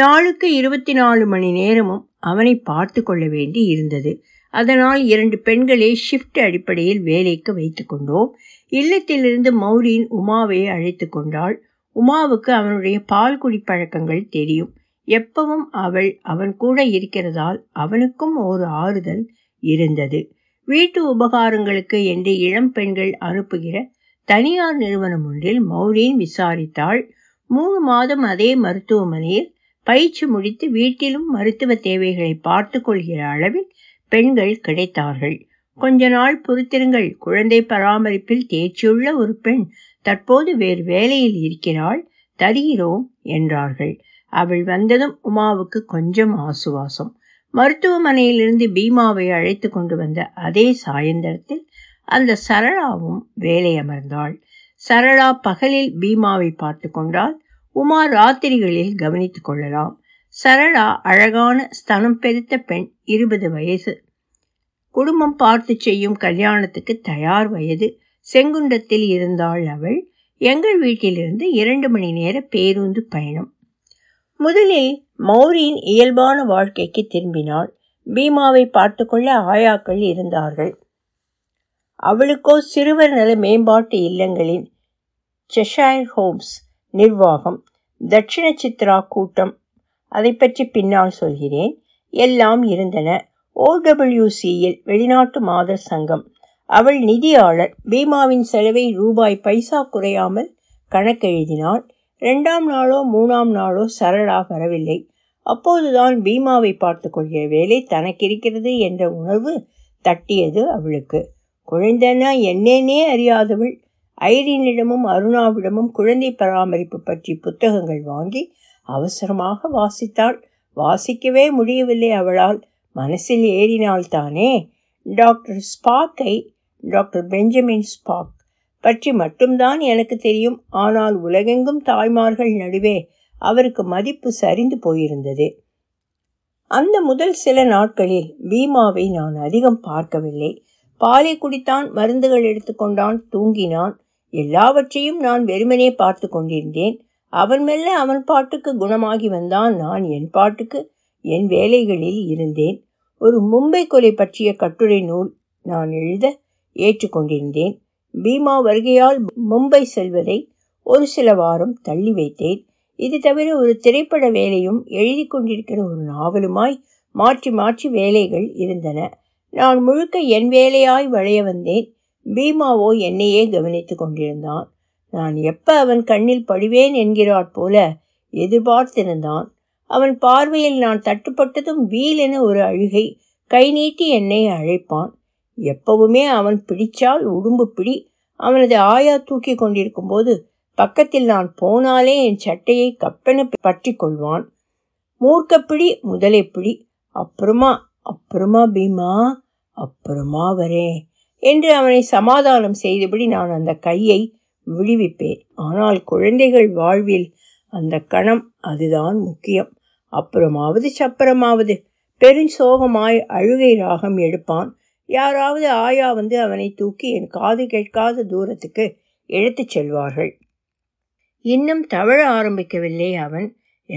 நாளுக்கு இருபத்தி நாலு மணி நேரமும் அவனை பார்த்து கொள்ள வேண்டி இருந்தது. அதனால் இரண்டு பெண்களை ஷிஃப்ட் அடிப்படையில் வேலைக்கு வைத்து கொண்டோம். இல்லத்திலிருந்து மௌரீன் உமாவை அழைத்து கொண்டாள். உமாவுக்கு அவனுடைய பால் குடி பழக்கங்கள் தெரியும். எப்பவும் அவள் அவன் கூட இருக்கிறதால் அவனுக்கும் ஒரு ஆறுதல் இருந்தது. வீட்டு உபகாரங்களுக்கு என்று இளம் பெண்கள் அனுப்புகிற தனியார் நிறுவனம் ஒன்றில் மௌரீன் விசாரித்தாள். மூணு மாதம் அதே மருத்துவமனையில் பயிற்சி முடித்து வீட்டிலும் மருத்துவ தேவைகளை பார்த்து கொள்கிற அளவில் பெண்கள் கிடைத்தார்கள். கொஞ்ச நாள் பொறுத்திருங்கள், குழந்தை பராமரிப்பில் தேர்ச்சியுள்ள ஒரு பெண் தற்போது வேறு வேலையில் இருக்கிறாள், தருகிறோம் என்றார்கள். அவள் வந்ததும் உமாவுக்கு கொஞ்சம் ஆசுவாசம். மருத்துவமனையிலிருந்து பீமாவை அழைத்து கொண்டு வந்த அதே சாயந்தரத்தில் அந்த சரளாவும் வேலை அமர்ந்தாள். சரளா பகலில் பீமாவை பார்த்து கொண்டால் உமா ராத்திரிகளில் கவனித்து கொள்ளலாம். சரளா அழகான ஸ்தனம் பெருத்த பெண், இருபது வயசு. குடும்பம் பார்த்து செய்யும் கல்யாணத்துக்கு தயார் வயது. செங்குண்டத்தில் இருந்தாள் அவள். எங்கள் வீட்டிலிருந்து இரண்டு மணி நேர பேருந்து பயணம். முதலில் மௌரீன் இயல்பான வாழ்க்கைக்கு திரும்பினாள். பீமாவை பார்த்து கொள்ள ஆயாக்கள் இருந்தார்கள். அவளுக்கோ சிறுவர் நல மேம்பாட்டு இல்லங்களின் செஷயர் ஹோம்ஸ் நிர்வாகம், தட்சிண சித்ரா கூட்டம், அதை பற்றி பின்னால் சொல்கிறேன், எல்லாம் இருந்தன. ஓடபிள்யூசியில் வெளிநாட்டு மாதர் சங்கம். அவள் நிதியாளர். பீமாவின் செலவை ரூபாய் பைசா குறையாமல் கணக்கெழுதினாள். ரெண்டாம் நாளோ மூணாம் நாளோ சரளா வரவில்லை. அப்போதுதான் பீமாவை பார்த்து கொள்கிற வேலை தனக்கிருக்கிறது என்ற உணர்வு தட்டியது அவளுக்கு. குழந்தைன்னா என்னன்னே அறியாதவள் ஐரீனிடமும் அருணாவிடமும் குழந்தை பராமரிப்பு பற்றி புத்தகங்கள் வாங்கி அவசரமாக வாசித்தாள். வாசிக்கவே முடியவில்லை அவளால். மனசில் ஏறினால்தானே. டாக்டர் ஸ்பாக்கை டாக்டர் பெஞ்சமின் ஸ்பாக் பற்றி மட்டும்தான் எனக்கு தெரியும். ஆனால் உலகெங்கும் தாய்மார்கள் நடுவே அவருக்கு மதிப்பு சரிந்து போயிருந்தது. அந்த முதல் சில நாட்களில் பீமாவை நான் அதிகம் பார்க்கவில்லை. பாலை குடித்தான், மருந்துகள் எடுத்துக்கொண்டான், தூங்கினான். எல்லாவற்றையும் நான் வெறுமனே பார்த்து கொண்டிருந்தேன். அவன் மெல்ல அவன் பாட்டுக்கு குணமாகி வந்தான். நான் என் பாட்டுக்கு என் வேலைகளில் இருந்தேன். ஒரு மும்பை கொலை பற்றிய கட்டுரை நூல் நான் எழுத ஏற்றுக்கொண்டிருந்தேன். பீமா வருகையால் மும்பை செல்வதை ஒரு சில வாரம் தள்ளி வைத்தேன். இது தவிர ஒரு திரைப்பட வேலையும் எழுதி கொண்டிருக்கிற ஒரு நாவலுமாய் மாற்றி மாற்றி வேலைகள் இருந்தன. நான் முழுக்க என் வேலையாய் வளைய வந்தேன். பீமாவோ என்னையே கவனித்து கொண்டிருந்தான். நான் எப்போ அவன் கண்ணில் படுவேன் என்கிறாற் போல எதிர்பார்த்திருந்தான். அவன் பார்வையில் நான் தட்டுப்பட்டதும் வீலென ஒரு அழுகை, கை நீட்டி என்னை அழைப்பான். எப்பவுமே அவன் பிடிச்சால் உடும்பு பிடி. அவனது ஆயா தூக்கி கொண்டிருக்கும் போது பக்கத்தில் நான் போனாலே என் சட்டையை கப்பென பற்றி கொள்வான். மூர்க்கப்பிடி, முதலைப்பிடி, அப்புறமா அப்புறமா பீமா, அப்புறமா வரேன் என்று அவனை சமாதானம் செய்தபடி நான் அந்த கையை விடுவிப்பேன். ஆனால் குழந்தைகள் வாழ்வில் அந்த கணம் அதுதான் முக்கியம். அப்புறமாவது சப்புறமாவது பெருஞ்சோகமாய் அழுகை ராகம் எடுப்பான். யாராவது ஆயா வந்து அவனை தூக்கி என் காது கேட்காத தூரத்துக்கு எடுத்து செல்வார்கள். இன்னும் தவழ ஆரம்பிக்கவில்லை அவன்.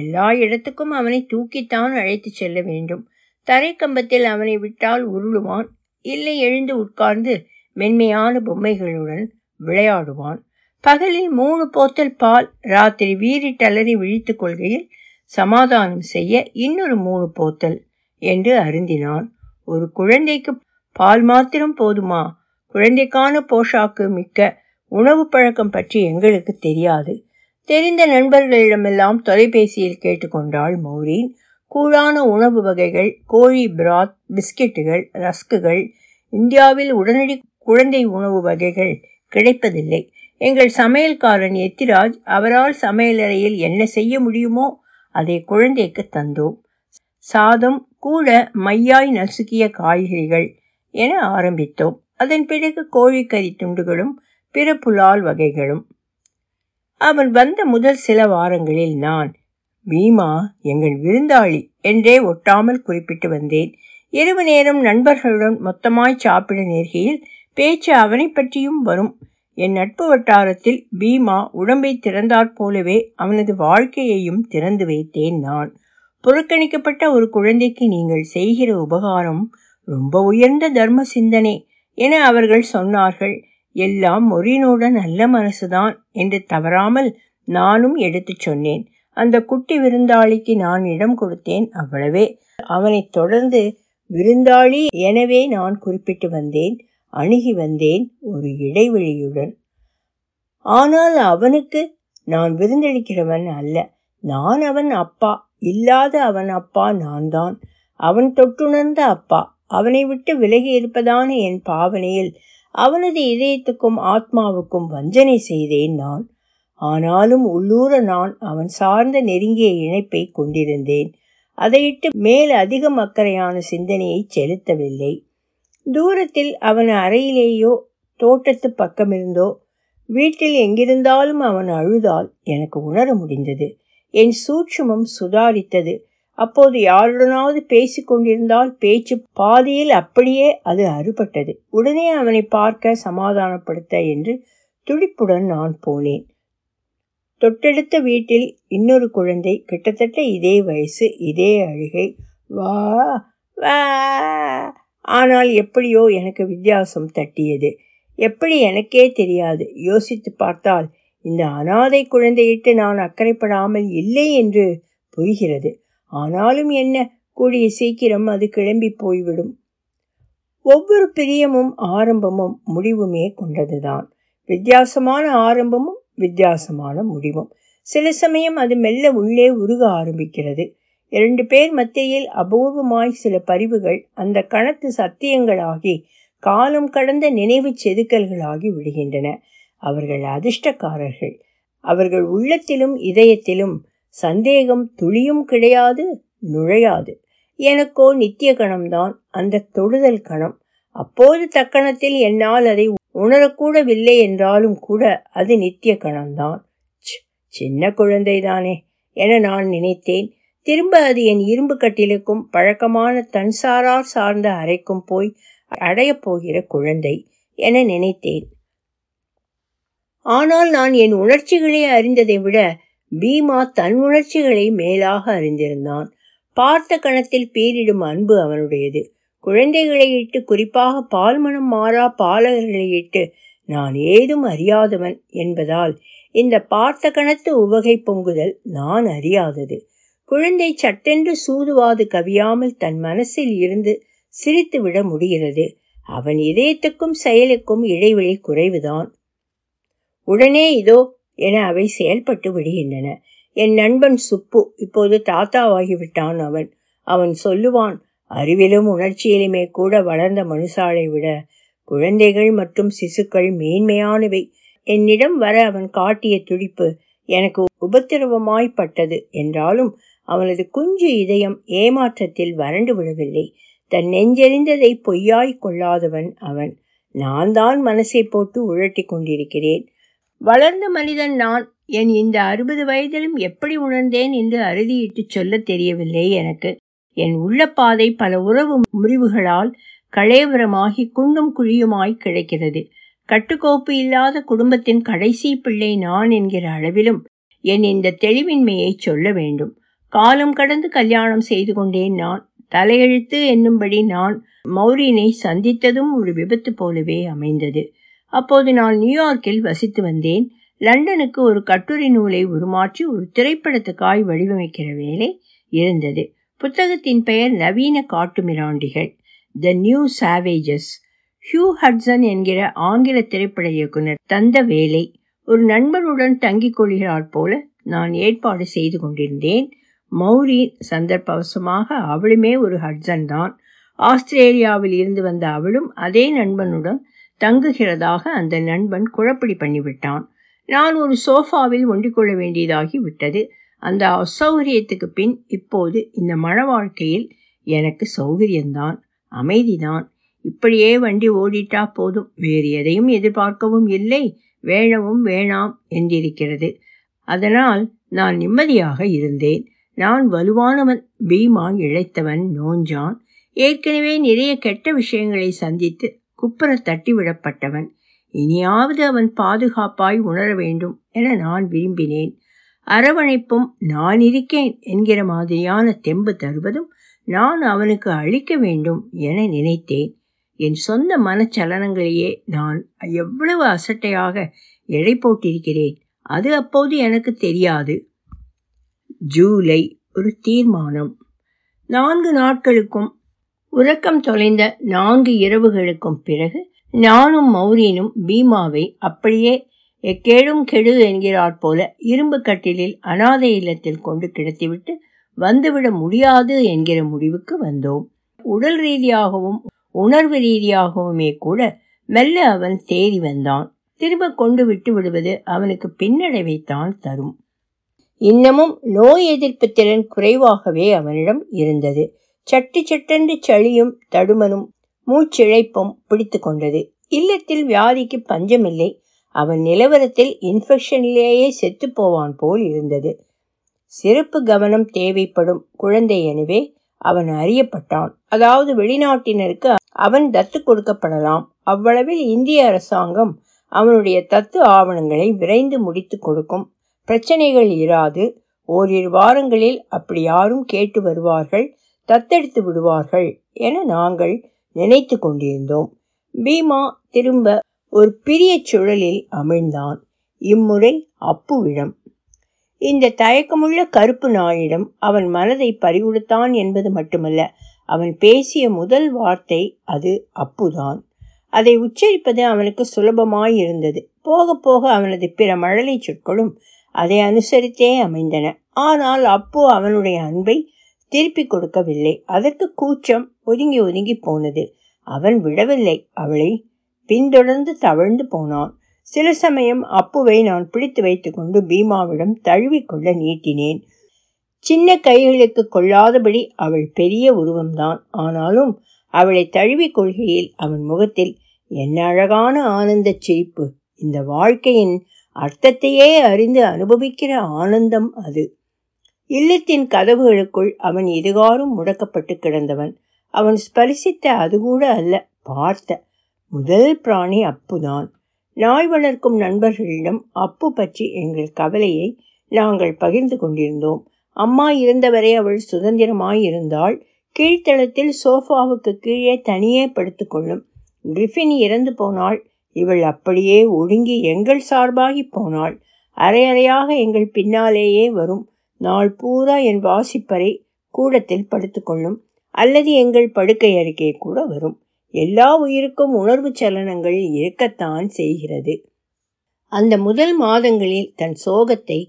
எல்லா இடத்துக்கும் அவனை தூக்கித்தான் அழைத்து செல்ல வேண்டும். தரைக்கம்பத்தில் அவனை விட்டால் உருளுவான். இல்லை எழுந்து உட்கார்ந்து மென்மையான பொம்மைகளுடன் விளையாடுவான். பகலில் மூணு போத்தல் பால், ராத்திரி வீறிட்டலறி விழித்து கொள்கையில் சமாதானம் செய்ய இன்னொரு மூணு போத்தல் என்று அருந்தினான். ஒரு குழந்தைக்கு பால் மாத்திரம் போதுமா? குழந்தைக்கான போஷாக்கு மிக்க உணவு பழக்கம் பற்றி எங்களுக்கு தெரியாது. தெரிந்த நண்பர்களிடமெல்லாம் தொலைபேசியில் கேட்டுக்கொண்டாள் மௌரீன். கூழான உணவு வகைகள், கோழி பிராத், பிஸ்கெட்டுகள், ரஸ்குகள். இந்தியாவில் உடனடி குழந்தை உணவு வகைகள் கிடைப்பதில்லை. எங்கள் சமையல்காரன் எத்திராஜ் அவரால் சமையலறையில் என்ன செய்ய முடியுமோ அதை குழந்தைக்கு தந்தோம். சாதம் கூட மையாய் நசுக்கிய காய்கறிகள் என ஆரம்பித்தோம். அதன் பிறகு கோழிக்கறி துண்டுகளும் பிற புலால் வகைகளும். அவன் வந்த முதல் சில வாரங்களில் நான் பீமா எங்கள் விருந்தாளி என்றே ஒட்டாமல் குறிப்பிட்டு வந்தேன். இரவு நேரம் நண்பர்களுடன் மொத்தமாய் சாப்பிட நேர்கையில் பேச்சு அவனை பற்றியும் வரும். என் நட்பு வட்டாரத்தில் பீமா உடம்பை திறந்தாற் போலவே அவனது வாழ்க்கையையும் திறந்து வைத்தேன் நான். புறக்கணிக்கப்பட்ட ஒரு குழந்தைக்கு நீங்கள் செய்கிற உபகாரம் ரொம்ப உயர்ந்த தர்ம சிந்தனை என அவர்கள் சொன்னார்கள். எல்லாம் மொரீனோட நல்ல மனசுதான் என்று தவறாமல் நானும் எடுத்து சொன்னேன். அந்த குட்டி விருந்தாளிக்கு நான் இடம் கொடுத்தேன், அவ்வளவே. அவனை தொடர்ந்து விருந்தாளி எனவே நான் குறிப்பிட்டு வந்தேன், அணுகி வந்தேன் ஒரு இடைவெளியுடன். ஆனால் அவனுக்கு நான் விருந்தளிக்கிறவன் அல்ல, நான் அவன் அப்பா. இல்லாத அவன் அப்பா நான் தான், அவன் தொட்டுணர்ந்த அப்பா. அவனை விட்டு விலகி இருப்பதான என் பாவனையில் அவனது இதயத்துக்கும் ஆத்மாவுக்கும் வஞ்சனை செய்தேன் நான். ஆனாலும் உள்ளூர நான் அவன் சார்ந்த நெருங்கிய இணைப்பை கொண்டிருந்தேன். அதையிட்டு மேல் அதிகம் அக்கறையான சிந்தனையை செலுத்தவில்லை. தூரத்தில் அவன் அறையிலேயோ தோட்டத்து பக்கமிருந்தோ வீட்டில் எங்கிருந்தாலும் அவன் அழுதால் எனக்கு உணர முடிந்தது. என் சூட்சுமம் சுதாரித்தது. அப்போது யாருடனாவது பேசி கொண்டிருந்தால் பேச்சு பாதியில் அப்படியே அது அறுபட்டது. உடனே அவனை பார்க்க, சமாதானப்படுத்த என்று துடிப்புடன் நான் போனேன். தொட்டெடுத்த வீட்டில் இன்னொரு குழந்தை, கிட்டத்தட்ட இதே வயசு, இதே அழுகை, வா வா. ஆனால் எப்படியோ எனக்கு வித்தியாசம் தட்டியது. எப்படி எனக்கே தெரியாது. யோசித்து பார்த்தால் இந்த அனாதை குழந்தையிட்டு நான் அக்கறைப்படாமல் இல்லை என்று புரிகிறது. ஆனாலும் என்ன, கூடிய சீக்கிரம் அது கிளம்பி போய்விடும். ஒவ்வொரு பிரியமும் ஆரம்பமும் முடிவுமே கொண்டதுதான். வித்தியாசமான ஆரம்பமும் வித்தியாசமான முடிவும். சில சமயம் அது மெல்ல உள்ளே உருக ஆரம்பிக்கிறது. இரண்டு பேர் மத்தியில் அபூர்வமாய் சில பரிவுகள் அந்த கணத்து சத்தியங்களாகி, காலம் கடந்த நினைவு செதுக்கல்களாகி விடுகின்றன. அவர்கள் அதிர்ஷ்டக்காரர்கள். அவர்கள் உள்ளத்திலும் இதயத்திலும் சந்தேகம் துளியும் கிடையாது, நுழையாது. எனக்கோ நித்திய கணம்தான் அந்த தொழுதல் கணம். அப்போது தக்கணத்தில் என்னால் அதை உணரக்கூடவில்லை என்றாலும் கூட அது நித்திய கணம்தான். சின்ன குழந்தைதானே என நான் நினைத்தேன். திரும்ப அது என் இரும்பு கட்டிலுக்கும் பழக்கமான தன்சாரார் சார்ந்த அறைக்கும் போய் அடையப் போகிற குழந்தை என நினைத்தேன். ஆனால் நான் என் உணர்ச்சிகளை அறிந்ததை விட பீமா தன் உணர்ச்சிகளை மேலாக அறிந்திருந்தான். பார்த்த கணத்தில் பேரிடும் அன்பு அவனுடையது. குழந்தைகளை இட்டு, குறிப்பாக பால்மனம் மாறா பாலகர்களை இட்டு நான் ஏதும் அறியாதவன் என்பதால் இந்த பார்த்த கணத்து உவகை பொங்குதல் நான் அறியாதது. குழந்தை சட்டென்று சூதுவாது கவியாமல் தன் மனசில் இருந்து சிரித்து விட முடிகிறது. அவன் இதயத்துக்கும் செயலுக்கும் இடைவெளி குறைவுதான். உடனே இதோ என அவை செயல்பட்டு விடுகின்றன. என் நண்பன் சுப்பு இப்போது தாத்தாவாகிவிட்டான். அவன் அவன் சொல்லுவான், அறிவிலும் உணர்ச்சியிலுமே கூட வளர்ந்த மனுஷாலை விட குழந்தைகள் மற்றும் சிசுக்கள் மேன்மையானவை. என்னிடம் வர அவன் காட்டிய துடிப்பு எனக்கு உபத்திரவமாய்ப்பட்டது என்றாலும் அவனது குஞ்சு இதயம் ஏமாற்றத்தில் வறண்டு விடவில்லை. தன் நெஞ்செறிந்ததை பொய்யாய் கொள்ளாதவன் அவன். நான் தான் மனசை போட்டு உழட்டி கொண்டிருக்கிறேன். வளர்ந்த மனிதன் நான் என் இந்த அறுபது வயதிலும் எப்படி உணர்ந்தேன் என்று அறுதியிட்டு சொல்ல தெரியவில்லை எனக்கு. என் உள்ள பாதை பல உறவு முறிவுகளால் கலேவரமாகி குண்டும் குழியுமாய் கிடைக்கிறது. கட்டுக்கோப்பு இல்லாத குடும்பத்தின் கடைசி பிள்ளை நான் என்கிற அளவிலும் என் இந்த தெளிவின்மையை சொல்ல வேண்டும். காலம் கடந்து கல்யாணம் செய்து கொண்டேன் நான். தலையெழுத்து என்னும்படி நான் மௌரீனை சந்தித்ததும் ஒரு விபத்து போலவே அமைந்தது. அப்போது நான் நியூயார்க்கில் வசித்து வந்தேன். லண்டனுக்கு ஒரு கட்டுரை நூலை உருமாற்றி ஒரு திரைப்படத்துக்காய் வடிவமைக்கிற வேலை இருந்தது. புத்தகத்தின் பெயர் நவீன காட்டுமிராண்டிகள், the new savages. ஹூ ஹட்சன் என்கிற ஆங்கில திரைப்பட இயக்குனர் தந்த வேலை. ஒரு நண்பனுடன் தங்கிக் கொள்கிறார் போல நான் ஏற்பாடு செய்து கொண்டிருந்தேன். மௌரீன் சந்தர்ப்பவசமாக அவளுமே ஒரு ஹட்சன் தான். ஆஸ்திரேலியாவில் இருந்து வந்த அவளும் அதே நண்பனுடன் தங்குகிறதாக அந்த நண்பன் குழப்படி பண்ணிவிட்டான். நான் ஒரு சோஃபாவில் ஒண்டிக்கொள்ள வேண்டியதாகி விட்டது. அந்த அசௌகரியத்துக்கு பின் இப்போது இந்த மன வாழ்க்கையில் எனக்கு சௌகரியம்தான், அமைதிதான். இப்படியே வண்டி ஓடிட்டா போதும், வேறு எதையும் எதிர்பார்க்கவும் இல்லை, வேணவும் வேணாம் என்றிருக்கிறது. அதனால் நான் நிம்மதியாக இருந்தேன். நான் வலுவானவன், பீமா இழைத்தவன், நோஞ்சான். ஏற்கனவே நிறைய கெட்ட விஷயங்களை சந்தித்து குப்புற தட்டிவிடப்பட்டவன். இனியாவது அவன் பாதுகாப்பாய் உணர வேண்டும் என நான் விரும்பினேன். அரவணைப்பும் நான் இருக்கேன் என்கிற மாதிரியான தெம்பு தருவதும் நான் அவனுக்கு அளிக்க வேண்டும் என நினைத்தேன். என் சொந்த மனச்சலனங்களையே நான் எவ்வளவு அசட்டையாக எடை போட்டிருக்கிறேன், அது அப்போது எனக்கு தெரியாது. ஜூலை ஒரு தீர்மானம். நான்கு நாட்களுக்கும் உறக்கம் தொலைந்த நான்கு இரவுகளுக்கும் பிறகு நானும் மௌரீனும் பீமாவை அப்படியே எக்கேடும் கெடு என்கிறாற் போல இரும்பு கட்டிலில் அனாதை இல்லத்தில் கொண்டு கிடத்திவிட்டு வந்துவிட முடியாது என்கிற முடிவுக்கு வந்தோம். உடல் ரீதியாகவும் உணர்வு ரீதியாகவுமே கூட மெல்ல அவன் தேறி வந்தான். திரும்ப கொண்டு விட்டு விடுவது அவனுக்கு பின்னடைவைத்தான் தரும். இன்னமும் நோய் எதிர்ப்பு திறன் குறைவாகவே அவனிடம் இருந்தது. சட்டு சட்டென்று சளியும் தடுமனும் மூச்சிழைப்பும் பிடித்து கொண்டது. இல்லத்தில் வியாதிக்கு பஞ்சமில்லை. அவன் நிலவரத்தில் இன்ஃபெக்ஷனிலேயே செத்து போவான் போல் இருந்தது. சிறப்பு கவனம் தேவைப்படும் குழந்தை எனவே அவன் அறியப்பட்டான். அதாவது வெளிநாட்டினருக்கு அவன் தத்து கொடுக்கப்படலாம். அவ்வளவில் இந்திய அரசாங்கம் அவனுடைய தத்து ஆவணங்களை விரைந்து முடித்து கொடுக்கும். பிரச்சனைகள் இராது. ஓரிரு வாரங்களில் அப்படி யாரும் கேட்டு வருவார்கள், தத்தெடுத்து விடுவார்கள் என நாங்கள் நினைத்து கொண்டிருந்தோம். பீமா திரும்ப ஒரு பிரிய சுழலில் அமிழ்ந்தான். இம்முறை அப்புவிடம். இந்த தயக்கமுள்ள கருப்பு நாயிடம் அவன் மனதை பறிகொடுத்தான் என்பது மட்டுமல்ல, அவன் பேசிய முதல் வார்த்தை அது அப்புதான். அதை உச்சரிப்பது அவனுக்கு சுலபமாயிருந்தது. போக போக அவனது பிற மழலை சொற்களும் அதை அனுசரித்தே அமைந்தன. ஆனால் அப்பு அவனுடைய அன்பை திருப்பி கொடுக்கவில்லை. அதற்கு கூச்சம் ஒதுங்கி ஒதுங்கி போனது. அவன் விடவில்லை, அவளை பின்தொடர்ந்து தவழ்ந்து போனான். சில சமயம் அப்புவை நான் பிடித்து வைத்துக்கொண்டு பீமாவிடம் தழுவிக்கொள்ள நீட்டினேன். சின்ன கைகளுக்கு கொள்ளாதபடி அவள் பெரிய உருவம்தான். ஆனாலும் அவளை தழுவி கொள்கையில் அவன் முகத்தில் என்ன அழகான ஆனந்த சிரிப்பு! இந்த வாழ்க்கையின் அர்த்தத்தையே அறிந்து அனுபவிக்கிற ஆனந்தம் அது. இல்லத்தின் கதவுகளுக்குள் அவன் இதுகாரும் முடக்கப்பட்டு கிடந்தவன். அவன் ஸ்பரிசித்த அது கூட அல்ல, பார்த்த முதல் பிராணி அப்புதான். நாய் வளர்க்கும் நண்பர்களிடம் அப்பு பற்றி எங்கள் கவலையை நாங்கள் பகிர்ந்து கொண்டிருந்தோம். அம்மா இருந்தவரை அவள் சுதந்திரமாயிருந்தாள். கீழ்த்தளத்தில் சோஃபாவுக்கு கீழே தனியே படுத்துக்கொள்ளும். கிரிஃபின் இறந்து போனாள். இவள் அப்படியே ஒடுங்கி எங்கள் சார்பாகி போனாள். அரையறையாக எங்கள் பின்னாலேயே வரும். நாள் பூரா என் வாசிப்பறை கூடத்தில் படுத்துக்கொள்ளும், அல்லது எங்கள் படுக்கை அருகே கூட வரும். எல்லா உயிருக்கும் உணர்வு சலனங்கள் இருக்கத்தான் செய்கிறது. அந்த முதல் மாதங்களில் தன் சோகத்தை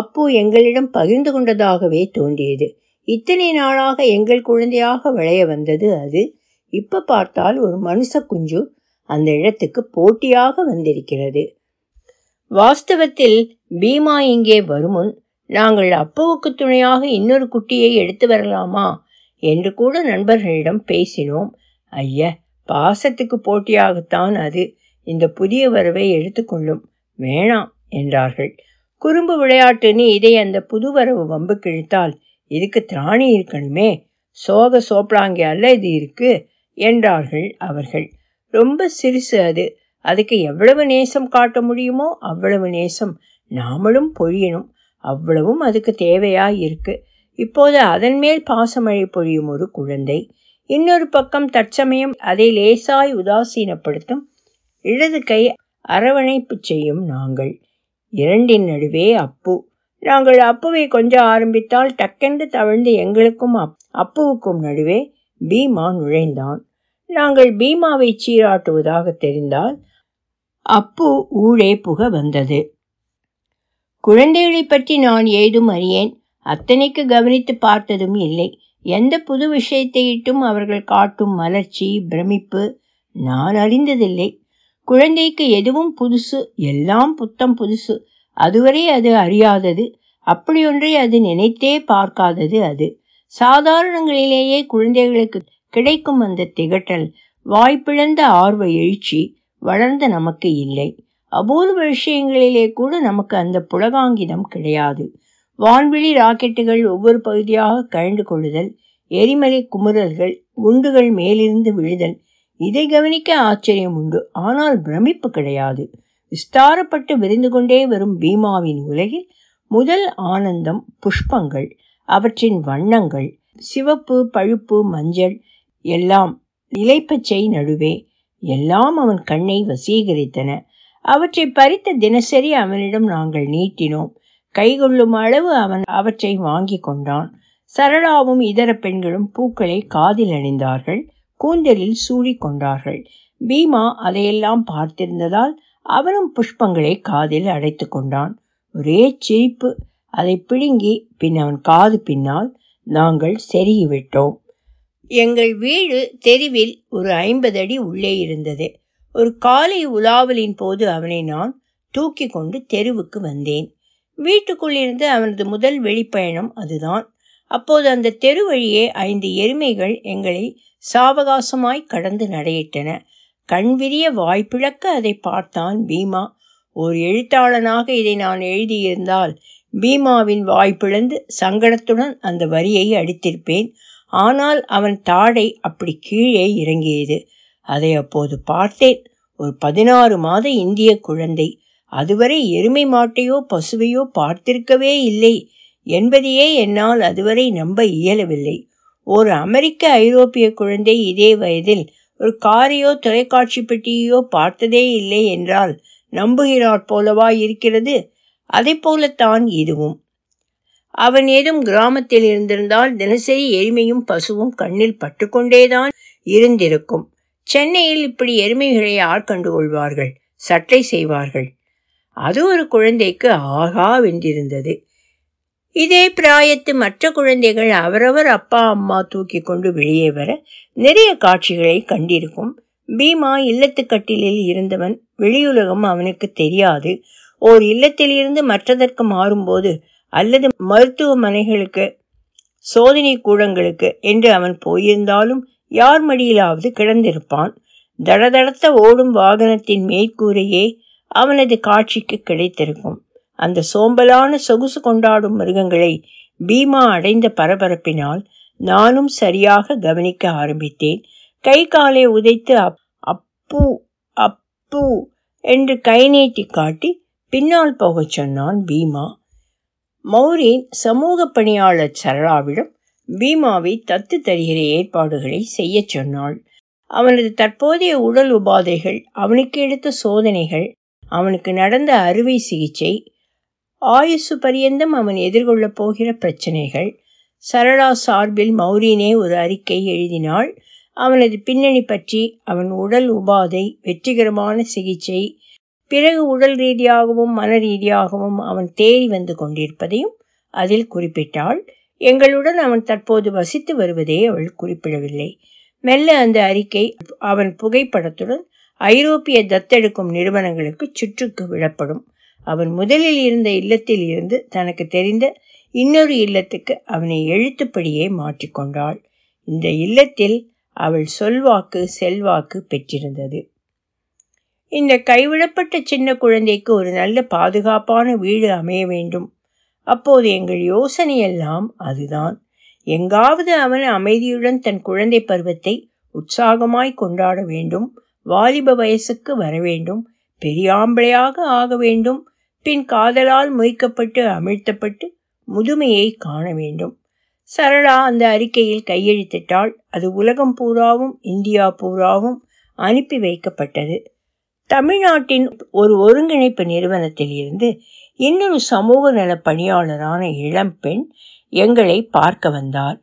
அப்பு எங்களிடம் பகிர்ந்து கொண்டதாகவே தோன்றியது. இத்தனை நாளாக எங்கள் குழந்தையாக விளைய வந்தது அது. இப்போ பார்த்தால் ஒரு மனுஷ குஞ்சு அந்த இடத்துக்கு போட்டியாக வந்திருக்கிறது. வாஸ்தவத்தில் பீமா இங்கே வருமுன் நாங்கள் அப்புவுக்கு துணையாக இன்னொரு குட்டியை எடுத்து வரலாமா என்று கூட நண்பர்களிடம் பேசினோம். ஐய, பாசத்துக்கு போட்டியாகத்தான் அது இந்த புதிய வரவை எடுத்துக்கொள்ளும், வேணாம் என்றார்கள். குறும்பு விளையாட்டுன்னு இதை அந்த புது வரவு வம்பு கிழித்தால் இதுக்கு திராணி இருக்கணுமே, சோக சோப்பலாங்க அல்ல இது இருக்கு என்றார்கள் அவர்கள். ரொம்ப சிறுசு அது, அதுக்கு எவ்வளவு நேசம் காட்ட முடியுமோ அவ்வளவு நேசம் நாமளும் பொழியணும், அவ்வளவும் அதுக்கு தேவையாய் இருக்கு. இப்போது அதன் மேல் பாசமழை பொழியும் ஒரு குழந்தை. இன்னொரு பக்கம் தற்சமயம் அதை லேசாய் உதாசீனப்படுத்தும் இடது கை அரவணைப்பு செய்யும் நாங்கள். இரண்டின் நடுவே அப்பு. நாங்கள் அப்புவை கொஞ்சம் ஆரம்பித்தால் டக்கென்று தவிழ்ந்து எங்களுக்கும் அப் அப்புவுக்கும் நடுவே பீமா நுழைந்தான். நாங்கள் பீமாவை சீராட்டுவதாக தெரிந்தால் அப்பு ஊழே புக வந்தது. குழந்தைகளை பற்றி நான் ஏதும் அறியேன், அத்தனைக்கு கவனித்து பார்த்ததும் இல்லை. எந்த புது விஷயத்தை இட்டும் அவர்கள் காட்டும் மலர்ச்சி, பிரமிப்பு நான் அறிந்ததில்லை. குழந்தைக்கு எதுவும் புதுசு, எல்லாம் புத்தம் புதுசு. அதுவரை அது அறியாதது, அப்படியொன்றை அது நினைத்தே பார்க்காதது அது. சாதாரணங்களிலேயே குழந்தைகளுக்கு கிடைக்கும் அந்த திகட்டல், வாய்ப்பிழந்த ஆர்வ எழுச்சி வளர்ந்த நமக்கு இல்லை. அபூர்வ விஷயங்களிலே கூட நமக்கு அந்த புலகாங்கிதம் கிடையாது. வான்வெளி ராக்கெட்டுகள் ஒவ்வொரு பகுதியாக கழண்டு கொள்ளுதல், எரிமலை குமுறல்கள், குண்டுகள் மேலிருந்து விழுதல், இதை கவனிக்க ஆச்சரியம் உண்டு, ஆனால் பிரமிப்பு கிடையாது. விஸ்தாரப்பட்டு விரிந்து கொண்டே வரும் பீமாவின் உலகில் முதல் ஆனந்தம் புஷ்பங்கள், அவற்றின் வண்ணங்கள், சிவப்பு, பழுப்பு, மஞ்சள், எல்லாம் இலைப்பச்சை நடுவே எல்லாம் அவன் கண்ணை வசீகரித்தன. அவற்றை பறித்த தினசரி அவனிடம் நாங்கள் நீட்டினோம். கைகொள்ளும் அளவு அவன் அவற்றை வாங்கி கொண்டான். சரளாவும் இதர பெண்களும் பூக்களை காதில் அணிந்தார்கள், கூந்தலில் சூடி கொண்டார்கள். பீமா அதையெல்லாம் பார்த்திருந்ததால் அவனும் புஷ்பங்களை காதில் அடைத்து கொண்டான். ஒரே சிரிப்பு. அதை பிடுங்கி பின் அவன் காது பின்னால் நாங்கள் செருகிவிட்டோம். எங்கள் வீடு தெருவில் ஒரு ஐம்பது அடி உள்ளே இருந்தது. ஒரு காலை உலாவலின் போது அவனை நான் தூக்கி கொண்டு தெருவுக்கு வந்தேன். வீட்டுக்குள்ளிருந்து அவனது முதல் வெளிப்பயணம் அதுதான். அப்போது அந்த தெரு வழியே ஐந்து எருமைகள் எங்களை சாவகாசமாய் கடந்து நடையிட்டன. கண்விரிய வாய்ப்பிழக்க அதை பார்த்தான் பீமா. ஒரு எழுத்தாளனாக இதை நான் எழுதியிருந்தால் பீமாவின் வாய்ப்பிழந்து சங்கடத்துடன் அந்த வரியை அடித்திருப்பேன். ஆனால் அவன் தாடை அப்படி கீழே இறங்கியது. அதை அப்போது பார்த்தேன். ஒரு பதினாறு மாத இந்திய குழந்தை அதுவரை எருமை மாட்டையோ பசுவையோ பார்த்திருக்கவே இல்லை என்பதையே என்னால் அதுவரை நம்ப இயலவில்லை. ஒரு அமெரிக்க ஐரோப்பிய குழந்தை இதே வயதில் ஒரு காரையோ தொலைக்காட்சி பெட்டியோ பார்த்ததே இல்லை என்றால் நம்புகிறாற் போலவா இருக்கிறது. அதை போலத்தான் இதுவும். அவன் ஏதும் கிராமத்தில் இருந்திருந்தால் தினசரி எருமையும் பசுவும் கண்ணில் பட்டுக்கொண்டேதான் இருந்திருக்கும். சென்னையில் இப்படி எருமைகளை யார் கண்டுகொள்வார்கள், சட்டை செய்வார்கள். அது ஒரு குழந்தைக்கு ஆகா வென்றிருந்தது. இதே பிராயத்து மற்ற குழந்தைகள் அவரவர் அப்பா அம்மா தூக்கி கொண்டு வெளியே வர நிறைய காட்சிகளை கண்டிருக்கும். பீமா இல்லத்துக்கட்டிலில் இருந்தவன். வெளியுலகம் அவனுக்கு தெரியாது. ஓர் இல்லத்திலிருந்து மற்றதற்கு மாறும்போது அல்லது மருத்துவமனைகளுக்கு, சோதனை கூடங்களுக்கு என்று அவன் போயிருந்தாலும் யார் மடியிலாவது கிடந்திருப்பான். தடதடத்த ஓடும் வாகனத்தின் மேற்கூரையே அவனது காட்சிக்கு கிடைத்திருக்கும். அந்த சோம்பலான சொகுசு கொண்டாடும் மிருகங்களை பீமா அடைந்த பரபரப்பினால் நானும் சரியாக கவனிக்க ஆரம்பித்தேன். கை காலை உதைத்து அப்பு அப்பு என்று கை நீட்டி காட்டி பின்னால் போகச் சொன்னான் பீமா. மௌரீன் சமூக பணியாளர் சரளாவிடம் பீமாவை தத்து தருகிற ஏற்பாடுகளை செய்ய சொன்னாள். அவனது தற்போதைய உடல் உபாதைகள், அவனுக்கு எடுத்த சோதனைகள், அவனுக்கு நடந்த அறுவை சிகிச்சை, ஆயுசு பரியந்தம் அவன் எதிர்கொள்ளப் போகிற பிரச்சனைகள். சரளா சார்பில் மௌரீனே ஒரு அறிக்கை எழுதினாள். அவனது பின்னணி பற்றி, அவன் உடல் உபாதை, வெற்றிகரமான சிகிச்சை, பிறகு உடல் ரீதியாகவும் மன ரீதியாகவும் அவன் தேறி வந்து கொண்டிருப்பதையும் அதில் குறிப்பிட்டாள். எங்களுடன் அவன் தற்போது வசித்து வருவதே அவள் குறிப்பிடவில்லை. மெல்ல அந்த அறிக்கை அவன் புகைப்படத்துடன் ஐரோப்பிய தத்தெடுக்கும் நிறுவனங்களுக்கு சுற்றுக்கு விடப்படும். அவன் முதலில் இருந்த இல்லத்தில் இருந்து தனக்கு தெரிந்த இன்னொரு இல்லத்துக்கு அவனை எழுத்துப்படியே மாற்றிக்கொண்டாள். இந்த இல்லத்தில் அவள் சொல்வாக்கு செல்வாக்கு பெற்றிருந்தது. இந்த கைவிடப்பட்ட சின்ன குழந்தைக்கு ஒரு நல்ல பாதுகாப்பான வீடு அமைய வேண்டும். அப்போது எங்கள் யோசனையெல்லாம் அதுதான். எங்காவது அவன் அமைதியுடன் தன் குழந்தை பருவத்தை உற்சாகமாய் கொண்டாட வேண்டும், வாலிப வயசுக்கு வர வேண்டும், பெரியாம்பளையாக ஆக வேண்டும், பின் காதலால் மொய்க்கப்பட்டு அமிழ்த்தப்பட்டு முதுமையை காண வேண்டும். சரளா அந்த அறிக்கையில் கையெழுத்திட்டால் அது உலகம் பூராவும் இந்தியா பூராவும் அனுப்பி வைக்கப்பட்டது. தமிழ்நாட்டின் ஒரு ஒருங்கிணைப்பு நிறுவனத்தில் இருந்து இன்னொரு சமூக நல பணியாளரான இளம் பெண் எங்களை பார்க்க வந்தார்.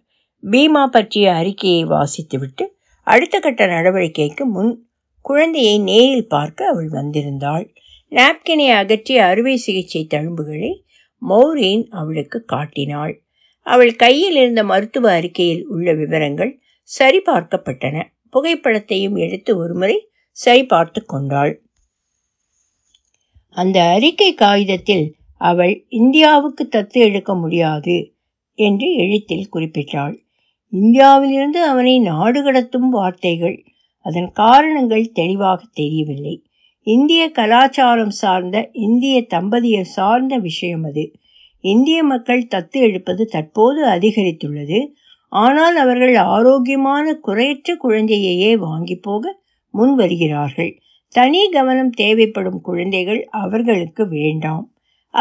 பீமா பற்றிய அறிக்கையை வாசித்துவிட்டு அடுத்த கட்ட நடவடிக்கைக்கு முன் குழந்தையை நேரில் பார்க்க அவள் வந்திருந்தாள். நாப்கினை அகற்றி அறுவை சிகிச்சை தழும்புகளை மௌரீன் அவளுக்கு காட்டினாள். அவள் கையில் இருந்த மருத்துவ அறிக்கையில் உள்ள விவரங்கள் சரிபார்க்கப்பட்டன. புகைப்படத்தையும் எடுத்து ஒருமுறை சரிபார்த்து கொண்டாள். அந்த அறிக்கை காகிதத்தில் அவள் இந்தியாவுக்கு தத்து எடுக்க முடியாது என்று எழுத்தில் குறிப்பிட்டாள். இந்தியாவிலிருந்து அவனை நாடு கடத்தும் வார்த்தைகள், அதன் காரணங்கள் தெளிவாக தெரியவில்லை. இந்திய கலாச்சாரம் சார்ந்த, இந்திய தம்பதியர் சார்ந்த விஷயம் அது. இந்திய மக்கள் தத்து எடுப்பது தற்போது அதிகரித்துள்ளது. ஆனால் அவர்கள் ஆரோக்கியமான குறையற்ற குழந்தையையே வாங்கி போக முன் வருகிறார்கள். தனி கவனம் தேவைப்படும் குழந்தைகள் அவர்களுக்கு வேண்டாம்.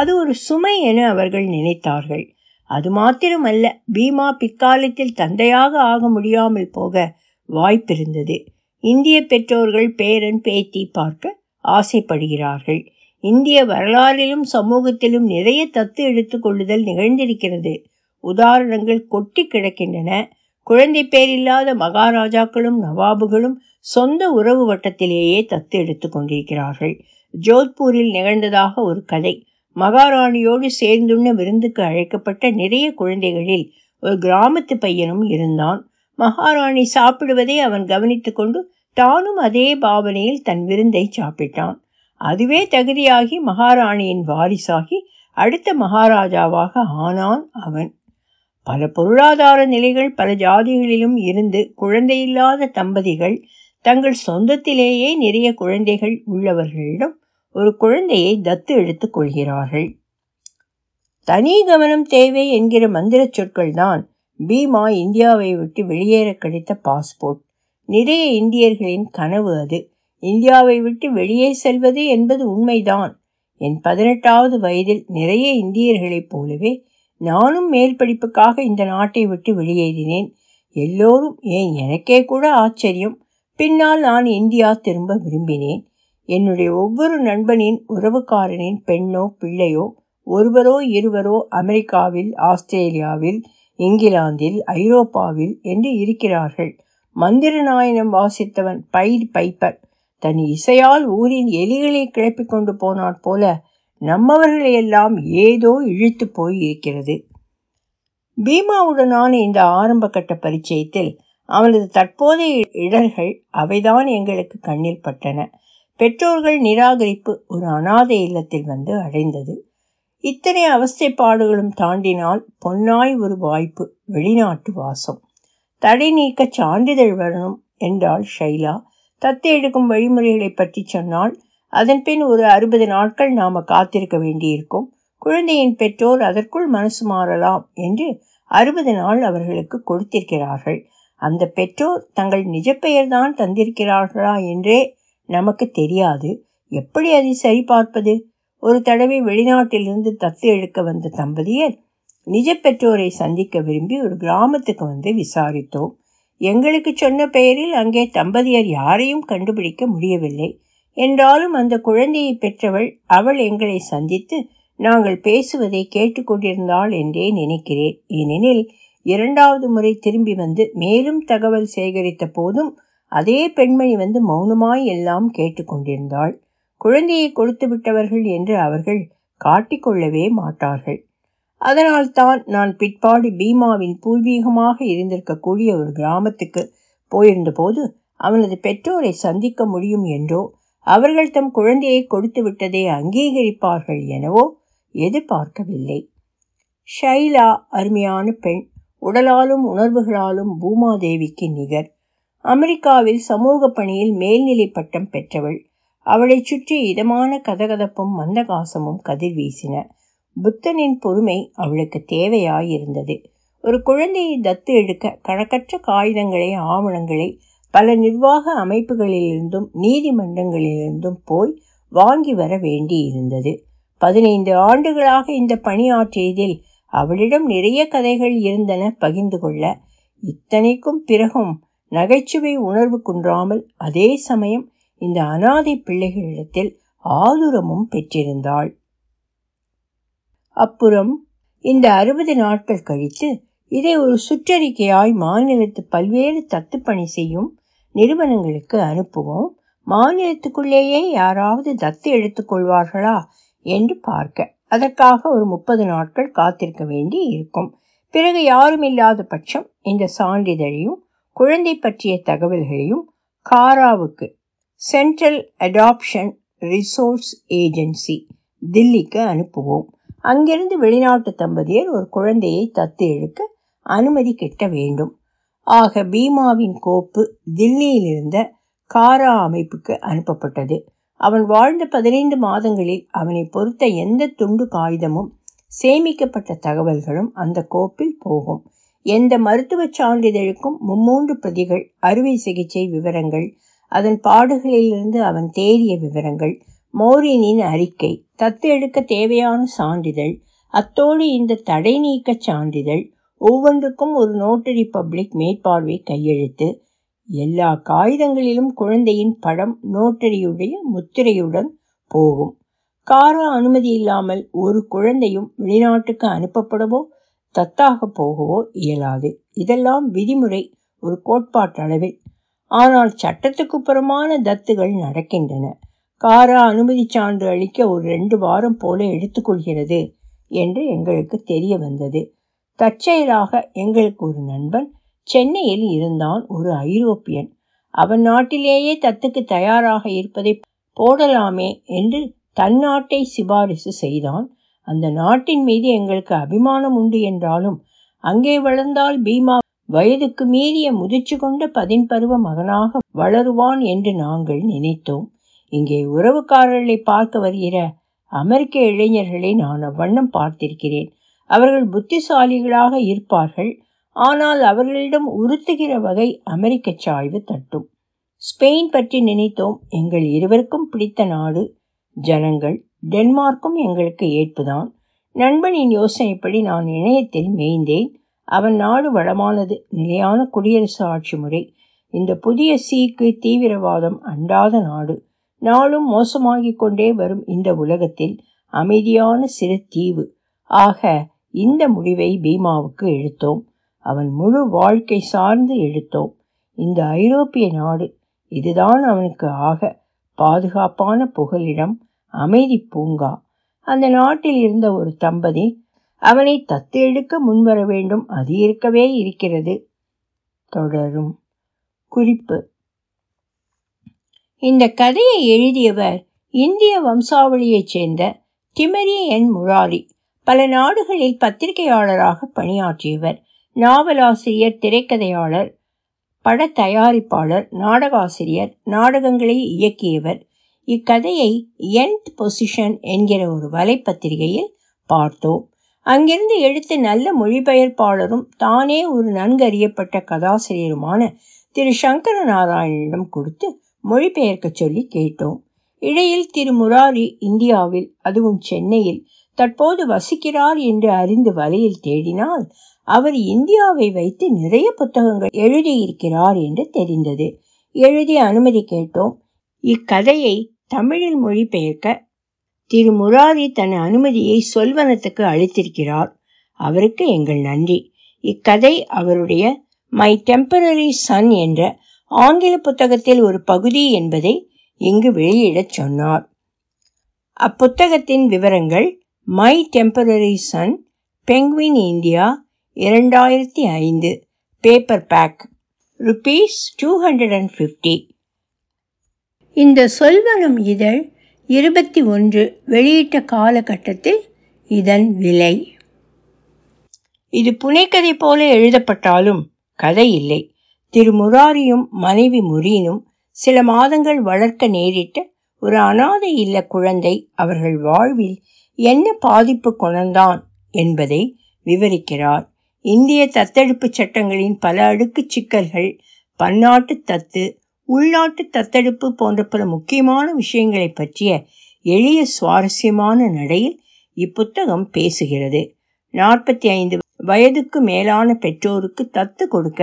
அது ஒரு சுமை என அவர்கள் நினைத்தார்கள். அது மாத்திரமல்ல, பீமா பிற்காலத்தில் தந்தையாக ஆக முடியாமல் போக வாய்ப்பிருந்தது. இந்திய பெற்றோர்கள் பேரன் பேத்தி பார்க்க ஆசைப்படுகிறார்கள். இந்திய வரலாறிலும் சமூகத்திலும் நிறைய தத்து எடுத்துக்கொள்ளுதல் நிகழ்ந்திருக்கிறது. உதாரணங்கள் கொட்டி கிடக்கின்றன. குழந்தை பேரில்லாத மகாராஜாக்களும் நவாபுகளும் சொந்த உறவு வட்டத்திலேயே தத்து எடுத்து கொண்டிருக்கிறார்கள். ஜோத்பூரில் நிகழ்ந்ததாக ஒரு கதை. மகாராணியோடு சேர்ந்துள்ள விருந்துக்கு அழைக்கப்பட்ட நிறைய குழந்தைகளில் ஒரு கிராமத்து பையனும் இருந்தான். மகாராணி சாப்பிடுவதை அவன் கவனித்து கொண்டு தானும் அதே பாவனையில் தன் விருந்தை சாப்பிட்டான். அதுவே தகுதியாகி மகாராணியின் வாரிசாகி அடுத்த மகாராஜாவாக ஆனான் அவன். பல பொருளாதார நிலைகள், பல ஜாதிகளிலும் இருந்து குழந்தையில்லாத தம்பதிகள் தங்கள் சொந்தத்திலேயே நிறைய குழந்தைகள் உள்ளவர்களிடம் ஒரு குழந்தையை தத்து எடுத்துக் கொள்கிறார்கள். தனி கவனம் தேவை என்கிற மந்திர சொற்கள் தான் பீமா இந்தியாவை விட்டு வெளியேற கிடைத்த பாஸ்போர்ட். நிறைய இந்தியர்களின் கனவு அது. இந்தியாவை விட்டு வெளியே செல்வது என்பது உண்மைதான். என் பதினெட்டாவது வயதில் நிறைய இந்தியர்களைப் போலவே நானும் மேல் படிப்புக்காக இந்த நாட்டை விட்டு வெளியேறினேன். எல்லோரும், ஏன் எனக்கே கூட ஆச்சரியம், பின்னால் நான் இந்தியா திரும்ப விரும்பினேன். என்னுடைய ஒவ்வொரு நண்பனின் உறவுக்காரனின் பெண்ணோ பிள்ளையோ ஒருவரோ இருவரோ அமெரிக்காவில், ஆஸ்திரேலியாவில், இங்கிலாந்தில், ஐரோப்பாவில் என்று இருக்கிறார்கள். மந்திரநாயனம் வாசித்தவன் பைட் பைப்பர் தன் இசையால் ஊரின் எலிகளை கிளப்பிக் கொண்டு போனாற் போல நம்மவர்களையெல்லாம் ஏதோ இழுத்து போய் இருக்கிறது. பீமாவுடனான இந்த ஆரம்ப கட்ட பரிச்சயத்தில் அவளது தற்போதைய இடர்கள் அவைதான் எங்களுக்கு கண்ணில் பட்டன. பெற்றோர்கள் நிராகரிப்பு ஒரு அனாதை இல்லத்தில் வந்து அடைந்தது. இத்தனை அவஸ்தைப்பாடுகளும் தாண்டினால் பொன்னாய் ஒரு வாய்ப்பு வெளிநாட்டு வாசம். தடை நீக்க சான்றிதழ் வரணும் என்றாள் ஷைலா. தத்து எடுக்கும் வழிமுறைகளை பற்றி சொன்னால் அதன் பின் ஒரு அறுபது நாட்கள் நாம் காத்திருக்க வேண்டியிருக்கும். குழந்தையின் பெற்றோர் அதற்குள் மனசு மாறலாம் என்று அறுபது நாள் அவர்களுக்கு கொடுத்திருக்கிறார்கள். அந்த பெற்றோர் தங்கள் நிஜ பெயர்தான் தந்திருக்கிறார்களா என்றே நமக்கு தெரியாது. எப்படி அதை சரிபார்ப்பது? ஒரு தடவை வெளிநாட்டிலிருந்து தத்து எடுக்க வந்த தம்பதியர் நிஜ பெற்றோரை சந்திக்க விரும்பி ஒரு கிராமத்துக்கு வந்து விசாரித்தோம். எங்களுக்கு சொன்ன பெயரில் அங்கே தம்பதியர் யாரையும் கண்டுபிடிக்க முடியவில்லை. என்றாலும் அந்த குழந்தையை பெற்றவள் அவள் எங்களை சந்தித்து நாங்கள் பேசுவதை கேட்டுக்கொண்டிருந்தாள் என்றே நினைக்கிறேன். ஏனெனில் இரண்டாவது முறை திரும்பி வந்து மேலும் தகவல் சேகரித்த போதும் அதே பெண்மணி வந்து மௌனமாய் எல்லாம் கேட்டுக்கொண்டிருந்தாள். குழந்தையை கொடுத்து விட்டவர்கள் என்று அவர்கள் காட்டிக்கொள்ளவே மாட்டார்கள். அதனால் தான் நான் பிற்பாடு பீமாவின் பூர்வீகமாக இருந்திருக்கக்கூடிய ஒரு கிராமத்துக்கு போயிருந்தபோது அவனது பெற்றோரை சந்திக்க முடியும் என்றோ அவர்கள் தம் குழந்தையை கொடுத்து விட்டதை அங்கீகரிப்பார்கள் எனவோ எதிர்பார்க்கவில்லை. ஷைலா அருமையான பெண், உடலாலும் உணர்வுகளாலும் பூமாதேவிக்கு நிகர். அமெரிக்காவில் சமூக பணியில் மேல்நிலை பட்டம் பெற்றவள். அவளை சுற்றி இதமான கதகதப்பும் மந்தகாசமும் கதிர்வீசின. புத்தனின் பொறுமை அவளுக்கு தேவையாயிருந்தது. ஒரு குழந்தையை தத்து எடுக்க கணக்கற்ற காகிதங்களை ஆவணங்களை பல நிர்வாக அமைப்புகளிலிருந்தும் நீதிமன்றங்களிலிருந்தும் போய் வாங்கி வர வேண்டியிருந்தது. பதினைந்து ஆண்டுகளாக இந்த பணியாற்றியதில் அவளிடம் நிறைய கதைகள் இருந்தன பகிர்ந்து கொள்ள. இத்தனைக்கும் பிறகும் நகைச்சுவை உணர்வு குன்றாமல் அதே சமயம் இந்த அனாதை பிள்ளைகளிடத்தில் ஆதுரமும் பெற்றிருந்தாள். அப்புறம் இந்த அறுபது நாட்கள் கழித்து இதை ஒரு சுற்றறிக்கையாய் மாநிலத்து பல்வேறு தத்துப்பணி செய்யும் நிறுவனங்களுக்கு அனுப்புவோம். மாநிலத்துக்குள்ளேயே யாராவது தத்து எடுத்துக்கொள்வார்களா என்று பார்க்க அதற்காக ஒரு முப்பது நாட்கள் காத்திருக்க வேண்டி இருக்கும். பிறகு யாரும் இல்லாத பட்சம் இந்த சான்றிதழையும் குழந்தை பற்றிய தகவல்களையும் காராவுக்கு சென்ட்ரல் அடாப்ஷன் ரிசோர்ஸ் ஏஜென்சி தில்லிக்கு அனுப்புவோம். அங்கிருந்து வெளிநாட்டு தம்பதியர் ஒரு குழந்தையை தத்து எடுக்க அனுமதி கிட்ட வேண்டும். ஆக பீமாவின் கோப்பு தில்லியிலிருந்த காரா அமைப்புக்கு அனுப்பப்பட்டது. அவன் வாழ்ந்த பதினைந்து மாதங்களில் அவனை பொறுத்த எந்த துண்டு காகிதமும் சேமிக்கப்பட்ட தகவல்களும் அந்த கோப்பில் போகும். எந்த மருத்துவ சான்றிதழுக்கும் மும்மூன்று பிரதிகள், அறுவை சிகிச்சை விவரங்கள், அதன் பாடுகளிலிருந்து அவன் தேடிய விவரங்கள், மௌரீனின் அறிக்கை, தத்து எடுக்க தேவையான சான்றிதழ், அத்தோடு இந்த தடை நீக்க சான்றிதழ், ஒவ்வொன்றுக்கும் ஒரு நோட்டரி பப்ளிக் மேற்பார்வை கையெழுத்து, எல்லா காகிதங்களிலும் குழந்தையின் படம் நோட்டரியுடைய முத்திரையுடன் போகும். காரா அனுமதி இல்லாமல் ஒரு குழந்தையும் வெளிநாட்டுக்கு அனுப்பப்படவோ தத்தாக போகவோ இயலாது. இதெல்லாம் விதிமுறை ஒரு கோட்பாட்டளவில். ஆனால் சட்டத்துக்கு புறமான தத்துகள் நடக்கின்றன. காரா அனுமதி சான்று அளிக்க ஒரு ரெண்டு வாரம் போல எடுத்துக்கொள்கிறது என்று எங்களுக்கு தெரிய வந்தது. தற்செயலாக எங்களுக்கு ஒரு நண்பன் சென்னையில் இருந்தான், ஒரு ஐரோப்பியன். அவன் நாட்டிலேயே தத்துக்கு தயாராக இருப்பதை போடலாமே என்று தன் நாட்டை சிபாரிசு செய்தான். அந்த நாட்டின் மீது எங்களுக்கு அபிமானம் உண்டு என்றாலும் அங்கே வளர்ந்தால் பீமா வயதுக்கு மீறிய முதிர்ச்சி கொண்ட பதின்பருவ மகனாக வளருவான் என்று நாங்கள் நினைத்தோம். இங்கே உறவுக்காரர்களை பார்க்க வருகிற அமெரிக்க இளைஞர்களை நான் அவ்வண்ணம் பார்த்திருக்கிறேன். அவர்கள் புத்திசாலிகளாக இருப்பார்கள், ஆனால் அவர்களிடம் உறுத்துகிற வகை அமெரிக்க சாய்வு தட்டும். ஸ்பெயின் பற்றி நினைத்தோம். எங்கள் இருவருக்கும் பிடித்த நாடு, ஜனங்கள். டென்மார்க்கும் எங்களுக்கு ஏற்புதான். நண்பனின் யோசனைப்படி நான் இணையத்தில் மேய்ந்தேன். அவன் நாடு வளமானது, நிலையான குடியரசு ஆட்சி முறை, இந்த புதிய சீக்கு தீவிரவாதம் அண்டாத நாடு, நாளும் மோசமாகிக் கொண்டே வரும் இந்த உலகத்தில் அமைதியான சிறு தீவு. ஆக இந்த முடிவை பீமாவுக்கு எடுத்தோம். அவன் முழு வாழ்க்கை சார்ந்து எடுத்தோம். இந்த ஐரோப்பிய நாடு இதுதான் அவனுக்கு ஆக பாதுகாப்பான புகலிடம், அமைதி பூங்கா. அந்த நாட்டில் இருந்த ஒரு தம்பதி அவனை தத்து எடுக்க முன்வர வேண்டும், அது இருக்கவே இருக்கிறது. தொடரும். குறிப்பு: இந்த கதையை எழுதியவர் இந்திய வம்சாவளியைச் சேர்ந்த திமரி என் முராரி. பல நாடுகளில் பத்திரிகையாளராக பணியாற்றியவர். நாவலாசிரியர், திரைக்கதையாளர், பட தயாரிப்பாளர், நாடகாசிரியர், நாடகங்களை இயக்கியவர். இக்கதையை என்த் பொசிஷன் என்கிற ஒரு வலைப்பத்திரிகையில் பார்த்தோம். அங்கிருந்து எடுத்து நல்ல மொழிபெயர்ப்பாளரும் தானே ஒரு நன்கறியப்பட்ட கதாசிரியருமான திரு சங்கரநாராயணனிடம் கொடுத்து மொழிபெயர்க்க சொல்லி கேட்டோம். இடையில் திரு முராரி இந்தியாவில், அதுவும் சென்னையில் தற்போது வசிக்கிறார் என்று அறிந்து வலையில் தேடினால் அவர் இந்தியாவை வைத்து நிறைய புத்தகங்கள் எழுதியிருக்கிறார் என்று தெரிந்தது. எழுதி அனுமதி கேட்டோம். இக்கதையை தமிழில் மொழிபெயர்க்க திரு முராரி தன் அனுமதியை சொல்வனத்துக்கு அளித்திருக்கிறார். அவருக்கு எங்கள் நன்றி. இக்கதை அவருடைய மை டெம்பரரி சன் என்ற ஆங்கில புத்தகத்தில் ஒரு பகுதி என்பதை இங்கு வெளியிடச் சொன்னார். அப்புத்தகத்தின் விவரங்கள்: my temporary son, Penguin India, இரண்டாயிரத்தி ஐந்து, paperback, rupees two hundred and fifty. இந்த சொல்வனம் இதழ் இருபத்தி ஒன்று வெளியிட்ட காலகட்டத்தில் இதன் விலை. இது புனைக்கதை போல எழுதப்பட்டாலும் கதை இல்லை. திரு முராரியும் மனைவி முரீனும் சில மாதங்கள் வளர்க்க நேரிட்ட ஒரு அனாதை இல்ல குழந்தை அவர்கள் வாழ்வில் என்ன பாதிப்பு கொணர்ந்தான் என்பதை விவரிக்கிறார். இந்திய தத்தெடுப்பு சட்டங்களின் பல அடுக்கு சிக்கல்கள், பன்னாட்டு தத்து, உள்நாட்டு தத்தெடுப்பு போன்ற பல முக்கியமான விஷயங்களை பற்றிய எளிய சுவாரஸ்யமான நடையில் இப்புத்தகம் பேசுகிறது. நாற்பத்தி ஐந்து வயதுக்கு மேலான பெற்றோருக்கு தத்து கொடுக்க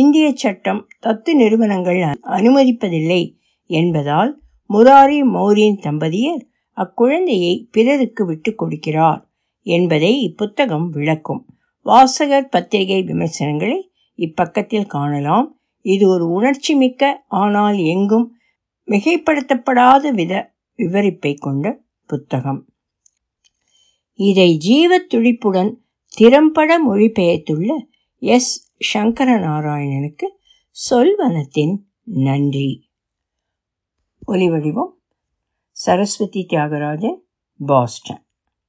இந்திய சட்டம் தத்து நிறுவனங்கள் அனுமதிப்பதில்லை என்பதால் முராரி மௌரீன் தம்பதியர் அக்குழந்தையை பிறருக்கு விட்டு கொடுக்கிறார் என்பதை இப்புத்தகம் விளக்கும். வாசகர் பத்திரிகை விமர்சனங்களை இப்பக்கத்தில் காணலாம். இது ஒரு உணர்ச்சி மிக்க, ஆனால் எங்கும் மிகைப்படுத்தப்படாத வித விவரிப்பை கொண்ட புத்தகம். இதை ஜீவத் துடிப்புடன் திறம்பட மொழிபெயர்த்துள்ள எஸ் சங்கரநாராயணனுக்கு சொல்வனத்தின் நன்றி. ஒலிவடிவம்: சரஸ்வதி தியாகராஜன், பாஸ்டன்.